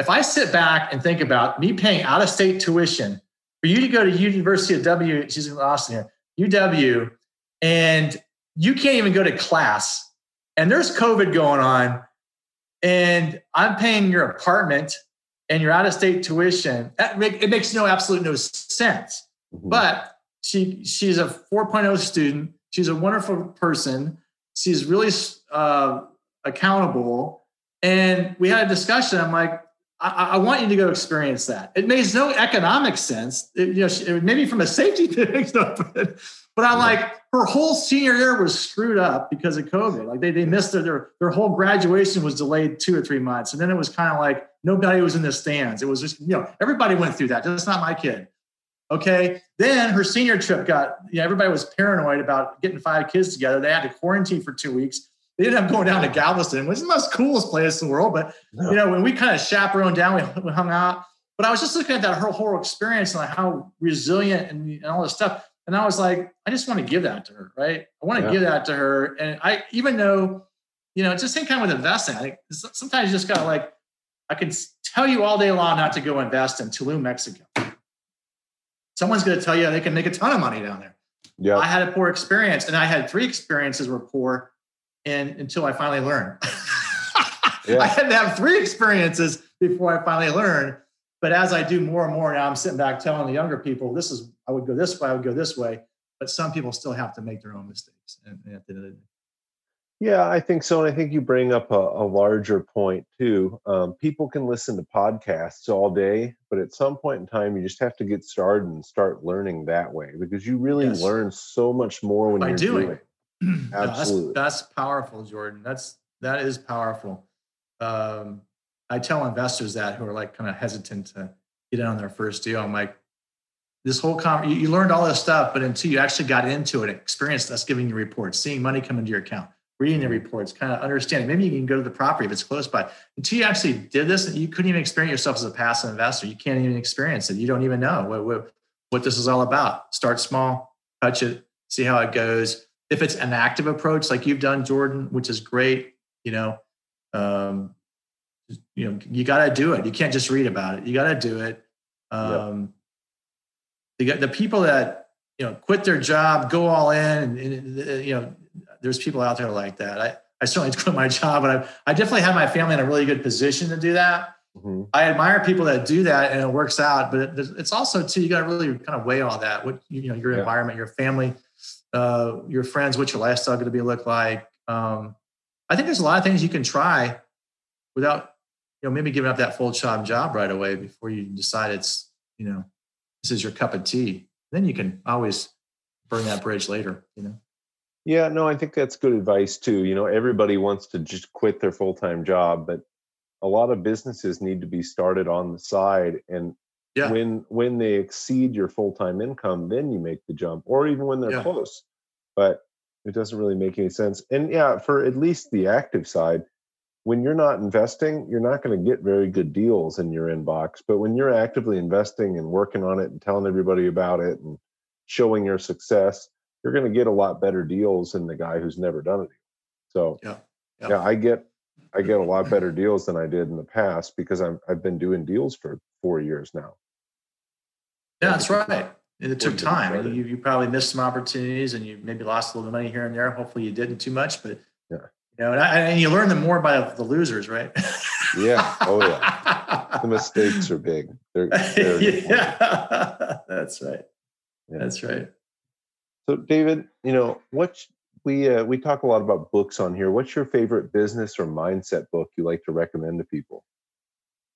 if I sit back and think about me paying out-of-state tuition for you to go to University of W, she's in Austin here, U W, and you can't even go to class and there's COVID going on and I'm paying your apartment and your out-of-state tuition, that make, it makes no absolute no sense. Mm-hmm. But she she's a four point oh student. She's a wonderful person. She's really uh, accountable. And we had a discussion. I'm like, I, I want you to go experience that. It makes no economic sense. It, you know, she, it maybe from a safety thing, but I'm like, her whole senior year was screwed up because of COVID. Like they, they missed their, their, their whole graduation was delayed two or three months. And then it was kind of like, nobody was in the stands. It was just, you know, everybody went through that. That's not my kid. Okay. Then her senior trip got, you know, everybody was paranoid about getting five kids together. They had to quarantine for two weeks. They ended up going down to Galveston, which is the most coolest place in the world. But, you know, when we kind of chaperoned down, we, we hung out. But I was just looking at that her whole experience and like how resilient and, and all this stuff. And I was like, I just want to give that to her, right? I want to yeah. give that to her. And I, even though, you know, it's the same kind with investing. I think sometimes you just got to like, I can tell you all day long not to go invest in Tulum, Mexico. Someone's going to tell you they can make a ton of money down there. Yeah, I had a poor experience, and I had three experiences were poor, and until I finally learned. yeah. I had to have three experiences before I finally learned. But as I do more and more now, I'm sitting back telling the younger people, "This is I would go this way, I would go this way." But some people still have to make their own mistakes. And, and yeah, I think so, and I think you bring up a, a larger point too. Um, people can listen to podcasts all day, but at some point in time, you just have to get started and start learning that way because you really yes. learn so much more when By you're doing. doing it. Absolutely, no, that's, that's powerful, Jordan. That's that is powerful. Um, I tell investors that who are like kind of hesitant to get in on their first deal. I'm like, this whole con- you, you learned all this stuff, but until you actually got into it, experienced us giving you reports, seeing money come into your account, reading the reports, kind of understanding. Maybe you can go to the property if it's close by. Until you actually did this, you couldn't even experience yourself as a passive investor. You can't even experience it. You don't even know what, what, what this is all about. Start small, touch it, see how it goes. If it's an active approach like you've done, Jordan, which is great, you know, um, you know, you got to do it. You can't just read about it. You got to do it. Um, yep. You got the people that, you know, quit their job, go all in, and, and you know, there's people out there like that. I, I certainly quit my job, but I, I definitely had my family in a really good position to do that. Mm-hmm. I admire people that do that and it works out, but it, it's also too, you got to really kind of weigh all that. What, you know, your yeah. environment, your family, uh, your friends, what's your lifestyle going to be look like? Um, I think there's a lot of things you can try without, you know, maybe giving up that full-time job right away before you decide it's, you know, this is your cup of tea. Then you can always burn that bridge later, you know? Yeah, no, I think that's good advice too. You know, everybody wants to just quit their full-time job, but a lot of businesses need to be started on the side. And yeah. when when they exceed your full-time income, then you make the jump, or even when they're yeah. close. But it doesn't really make any sense. And yeah, for at least the active side, when you're not investing, you're not going to get very good deals in your inbox. But when you're actively investing and working on it and telling everybody about it and showing your success, you're going to get a lot better deals than the guy who's never done it. So yeah, yeah. yeah, I get, I get a lot better deals than I did in the past because I'm, I've been doing deals for four years now. Yeah, that's right. And it took time. You, you probably missed some opportunities and you maybe lost a little money here and there. Hopefully you didn't too much, but yeah, you know, and, I, and you learn them more by the losers, right? yeah. Oh yeah. The mistakes are big. They're, they're yeah. That's right. Yeah. That's right. So David, you know, what we uh, we talk a lot about books on here. What's your favorite business or mindset book you like to recommend to people?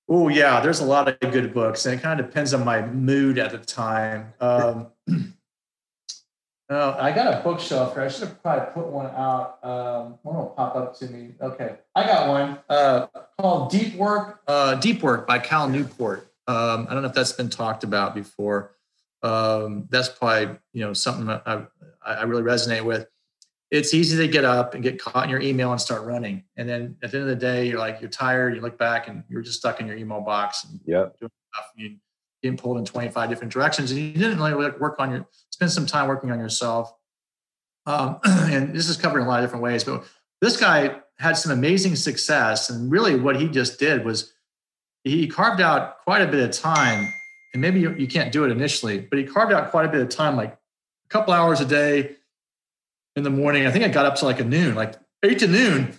Oh yeah, there's a lot of good books, and it kind of depends on my mood at the time. Um, oh, I got a bookshelf here. I should have probably put one out. Um, one will pop up to me. Okay, I got one uh, called Deep Work. Uh, Deep Work by Cal Newport. Um, I don't know if that's been talked about before. Um, that's probably, you know, something that I, I really resonate with. It's easy to get up and get caught in your email and start running. And then at the end of the day, you're like, you're tired, you look back and you're just stuck in your email box and yep. doing stuff. You're getting pulled in twenty-five different directions and you didn't really work on your, spend some time working on yourself. Um, and this is covered in a lot of different ways, but this guy had some amazing success. And really what he just did was he carved out quite a bit of time. And maybe you, you can't do it initially, but he carved out quite a bit of time, like a couple hours a day in the morning. I think I got up to like a noon, like eight to noon.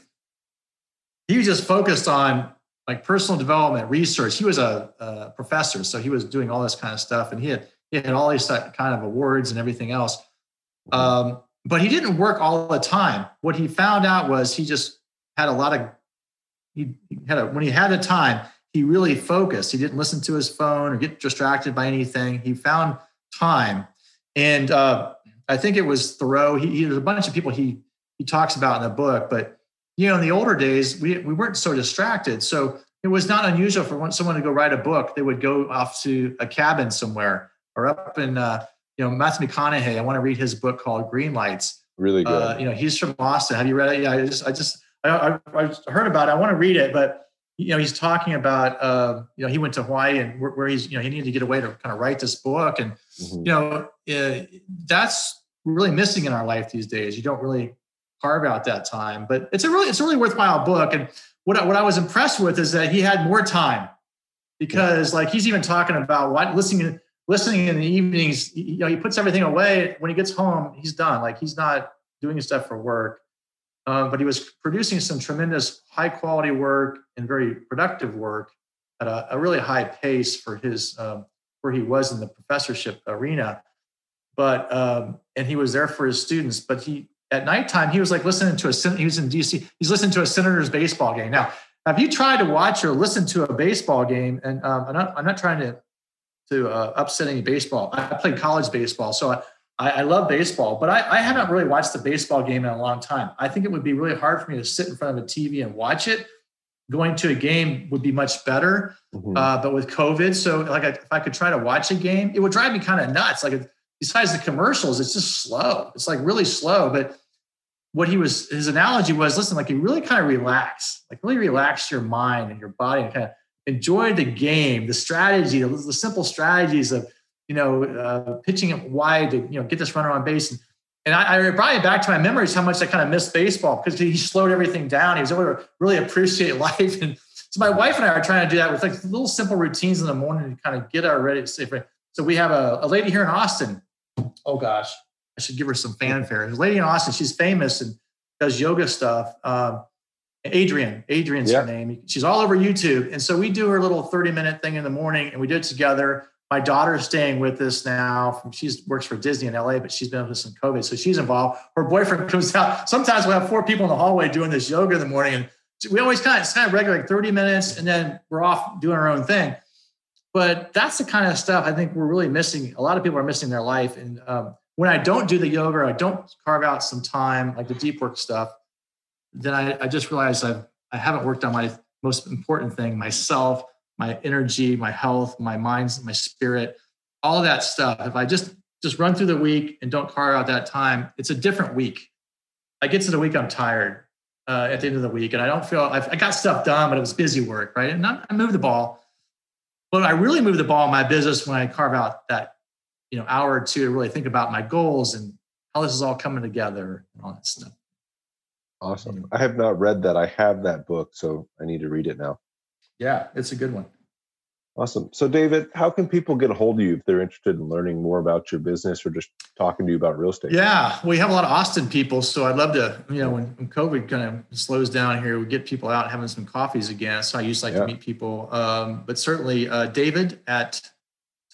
he was just focused on like personal development, research. He was a, a professor, so he was doing all this kind of stuff, and he had, he had all these kind of awards and everything else. Um, but he didn't work all the time. What he found out was he just had a lot of, he had a, when he had the time, he really focused. He didn't listen to his phone or get distracted by anything. He found time. And uh, I think it was Thoreau. He, he, there's a bunch of people he he talks about in the book, but you know, in the older days, we, we weren't so distracted. So it was not unusual for someone to go write a book. They would go off to a cabin somewhere or up in, uh, you know, Matthew McConaughey. I want to read his book called Green Lights. Really good. Uh, you know, he's from Boston. Have you read it? Yeah, I just, I just, I, I, I heard about it. I want to read it, but you know, he's talking about, uh, you know, he went to Hawaii and where, where he's, you know, he needed to get away to kind of write this book. And, mm-hmm. you know, uh, that's really missing in our life these days. You don't really carve out that time, but it's a really, it's a really worthwhile book. And what I, what I was impressed with is that he had more time, because yeah. like, he's even talking about what listening, listening in the evenings, you know, he puts everything away. When he gets home, he's done. Like he's not doing his stuff for work. Um, but he was producing some tremendous high quality work and very productive work at a, a really high pace for his, um, where he was in the professorship arena. But, um, and he was there for his students, but he, at nighttime, he was like listening to a, he was in D C, he's listening to a Senators baseball game. Now, have you tried to watch or listen to a baseball game? And um, I'm, not, I'm not trying to, to uh, upset any baseball. I played college baseball, so I, I love baseball, but I, I haven't really watched the baseball game in a long time. I think it would be really hard for me to sit in front of a T V and watch it. Going to a game would be much better, mm-hmm. uh, but with COVID, so like I, if I could try to watch a game, it would drive me kind of nuts. Like if, besides the commercials, it's just slow. It's like really slow, but what he was, his analogy was, listen, like you really kind of relax, like really relax your mind and your body and kind of enjoy the game, the strategy, the, the simple strategies of, you know, uh, pitching it wide to, you know, get this runner on base. And, and I, I brought it back to my memories, how much I kind of missed baseball because he slowed everything down. He was able to really appreciate life. And so my wife and I are trying to do that with like little simple routines in the morning to kind of get our ready. So we have a, a lady here in Austin. Oh gosh. I should give her some fanfare. There's a lady in Austin, she's famous and does yoga stuff. Um, Adrian, Adrian's yeah. her name. She's all over YouTube. And so we do her little thirty minute thing in the morning and we do it together. My daughter's staying with us now. She works for Disney in L A, but she's been with us in COVID. So she's involved. Her boyfriend comes out. Sometimes we'll have four people in the hallway doing this yoga in the morning. And we always kind of, it's kind of regular, like thirty minutes. And then we're off doing our own thing. But that's the kind of stuff I think we're really missing. A lot of people are missing their life. And, um, when I don't do the yoga, or I don't carve out some time, like the deep work stuff, then I, I just realized I've, I haven't worked on my most important thing, myself, my energy, my health, my mind's, my spirit, all that stuff. If I just, just run through the week and don't carve out that time, it's a different week. I get to the week, I'm tired uh, at the end of the week. And I don't feel, I've, I got stuff done, but it was busy work, right? And I, I moved the ball. But I really moved the ball in my business when I carve out that, you know, hour or two to really think about my goals and how this is all coming together and all that stuff. Awesome. I have not read that. I have that book, so I need to read it now. Yeah, it's a good one. Awesome. So David, how can people get a hold of you if they're interested in learning more about your business or just talking to you about real estate? Yeah, we have a lot of Austin people. So I'd love to, you know, when, when COVID kind of slows down here, we get people out having some coffees again. So I used to like yeah. to meet people. Um, but certainly uh, David at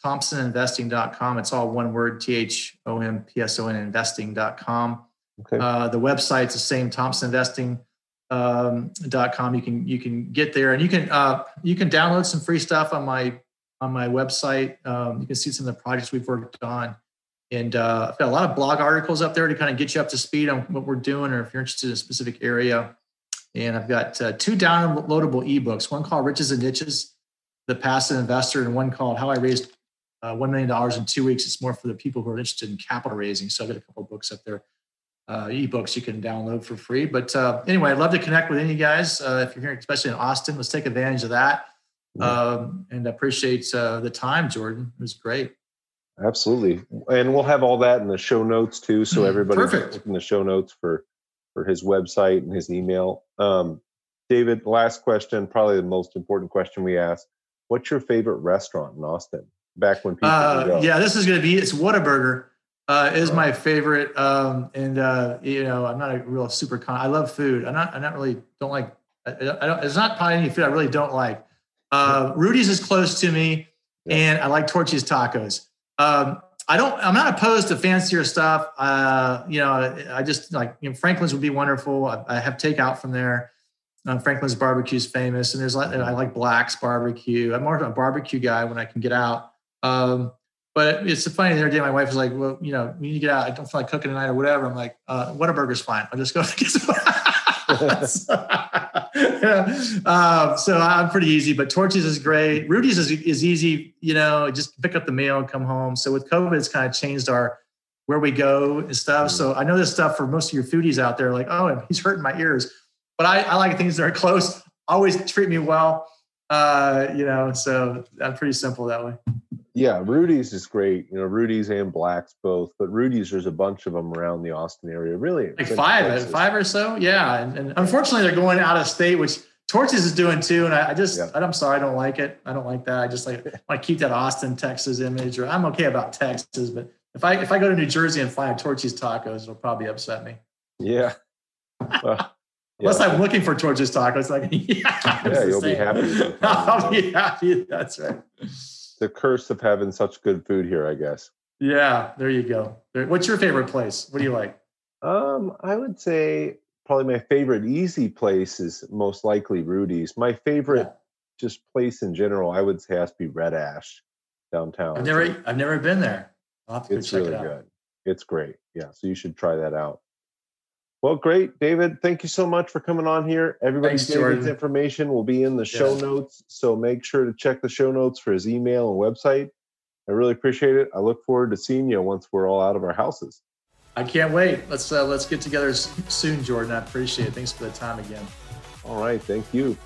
thompson investing dot com. It's all one word, T H O M P S O N investing dot com. Okay. Uh, the website's the same, Thompson Investing. Um, dot com. You can, you can get there and you can, uh, you can download some free stuff on my, on my website. Um, you can see some of the projects we've worked on, and uh, I've got a lot of blog articles up there to kind of get you up to speed on what we're doing, or if you're interested in a specific area. And I've got uh, two downloadable eBooks, one called Riches and Niches: The Passive Investor, and one called How I Raised uh, one million dollars in Two Weeks. It's more for the people who are interested in capital raising. So I've got a couple of books up there. Uh, ebooks you can download for free. But uh, anyway, I'd love to connect with any of you guys. Uh, if you're here, especially in Austin, let's take advantage of that. Um, and I appreciate uh, the time, Jordan. It was great. Absolutely. And we'll have all that in the show notes too. So everybody's in the show notes for, for his website and his email. Um, David, last question, probably the most important question we ask. What's your favorite restaurant in Austin? Back when people uh, go. Yeah, this is going to be, it's Whataburger. Uh, is my favorite. Um, and, uh, you know, I'm not a real super con. I love food. I'm not, I'm not really, don't like I don't, it's not probably any food I really don't like. Uh, Rudy's is close to me, yeah. and I like Torchy's tacos. Um, I don't. I'm not opposed to fancier stuff. Uh, you know, I just like you know, Franklin's would be wonderful. I, I have takeout from there. Um, Franklin's barbecue is famous, and there's like I like Black's barbecue. I'm more of a barbecue guy when I can get out. Um, but it's funny the other day my wife was like, "Well, you know, we need to get out. I don't feel like cooking tonight or whatever." I'm like, uh, "Whataburger's fine. I'll just go get some." yeah. uh, so I'm pretty easy, but Torchy's is great. Rudy's is, is easy, you know, just pick up the meal and come home. So with COVID, it's kind of changed our where we go and stuff. Mm-hmm. So I know this stuff for most of your foodies out there, like, oh, he's hurting my ears. But I, I like things that are close, always treat me well, uh, you know, so I'm pretty simple that way. Yeah, Rudy's is great. You know, Rudy's and Black's both, but Rudy's, there's a bunch of them around the Austin area, really. Like five, places. five or so. Yeah. And, and unfortunately they're going out of state, which Torchy's is doing too. And I, I just, yeah. I'm sorry, I don't like it. I don't like that. I just like, I keep that Austin, Texas image, or I'm okay about Texas, but if I, if I go to New Jersey and find Torchy's tacos, it'll probably upset me. Yeah. Well, unless yeah. I'm looking for Torchy's tacos. Like, yeah, yeah you'll be happy. I'll be happy. That's right. The curse of having such good food here, I guess. Yeah, there you go. What's your favorite place? What do you like? Um, I would say probably my favorite easy place is most likely Rudy's. My favorite yeah. just place in general, I would say, has to be Red Ash downtown. I've never, so, I've never been there. I'll have to it's go check really it out. Good. It's great. Yeah, so you should try that out. Well, great, David. Thank you so much for coming on here. Everybody's David's information will be in the yeah. show notes, so make sure to check the show notes for his email and website. I really appreciate it. I look forward to seeing you once we're all out of our houses. I can't wait. Let's uh, let's get together soon, Jordan. I appreciate it. Thanks for the time again. All right. Thank you.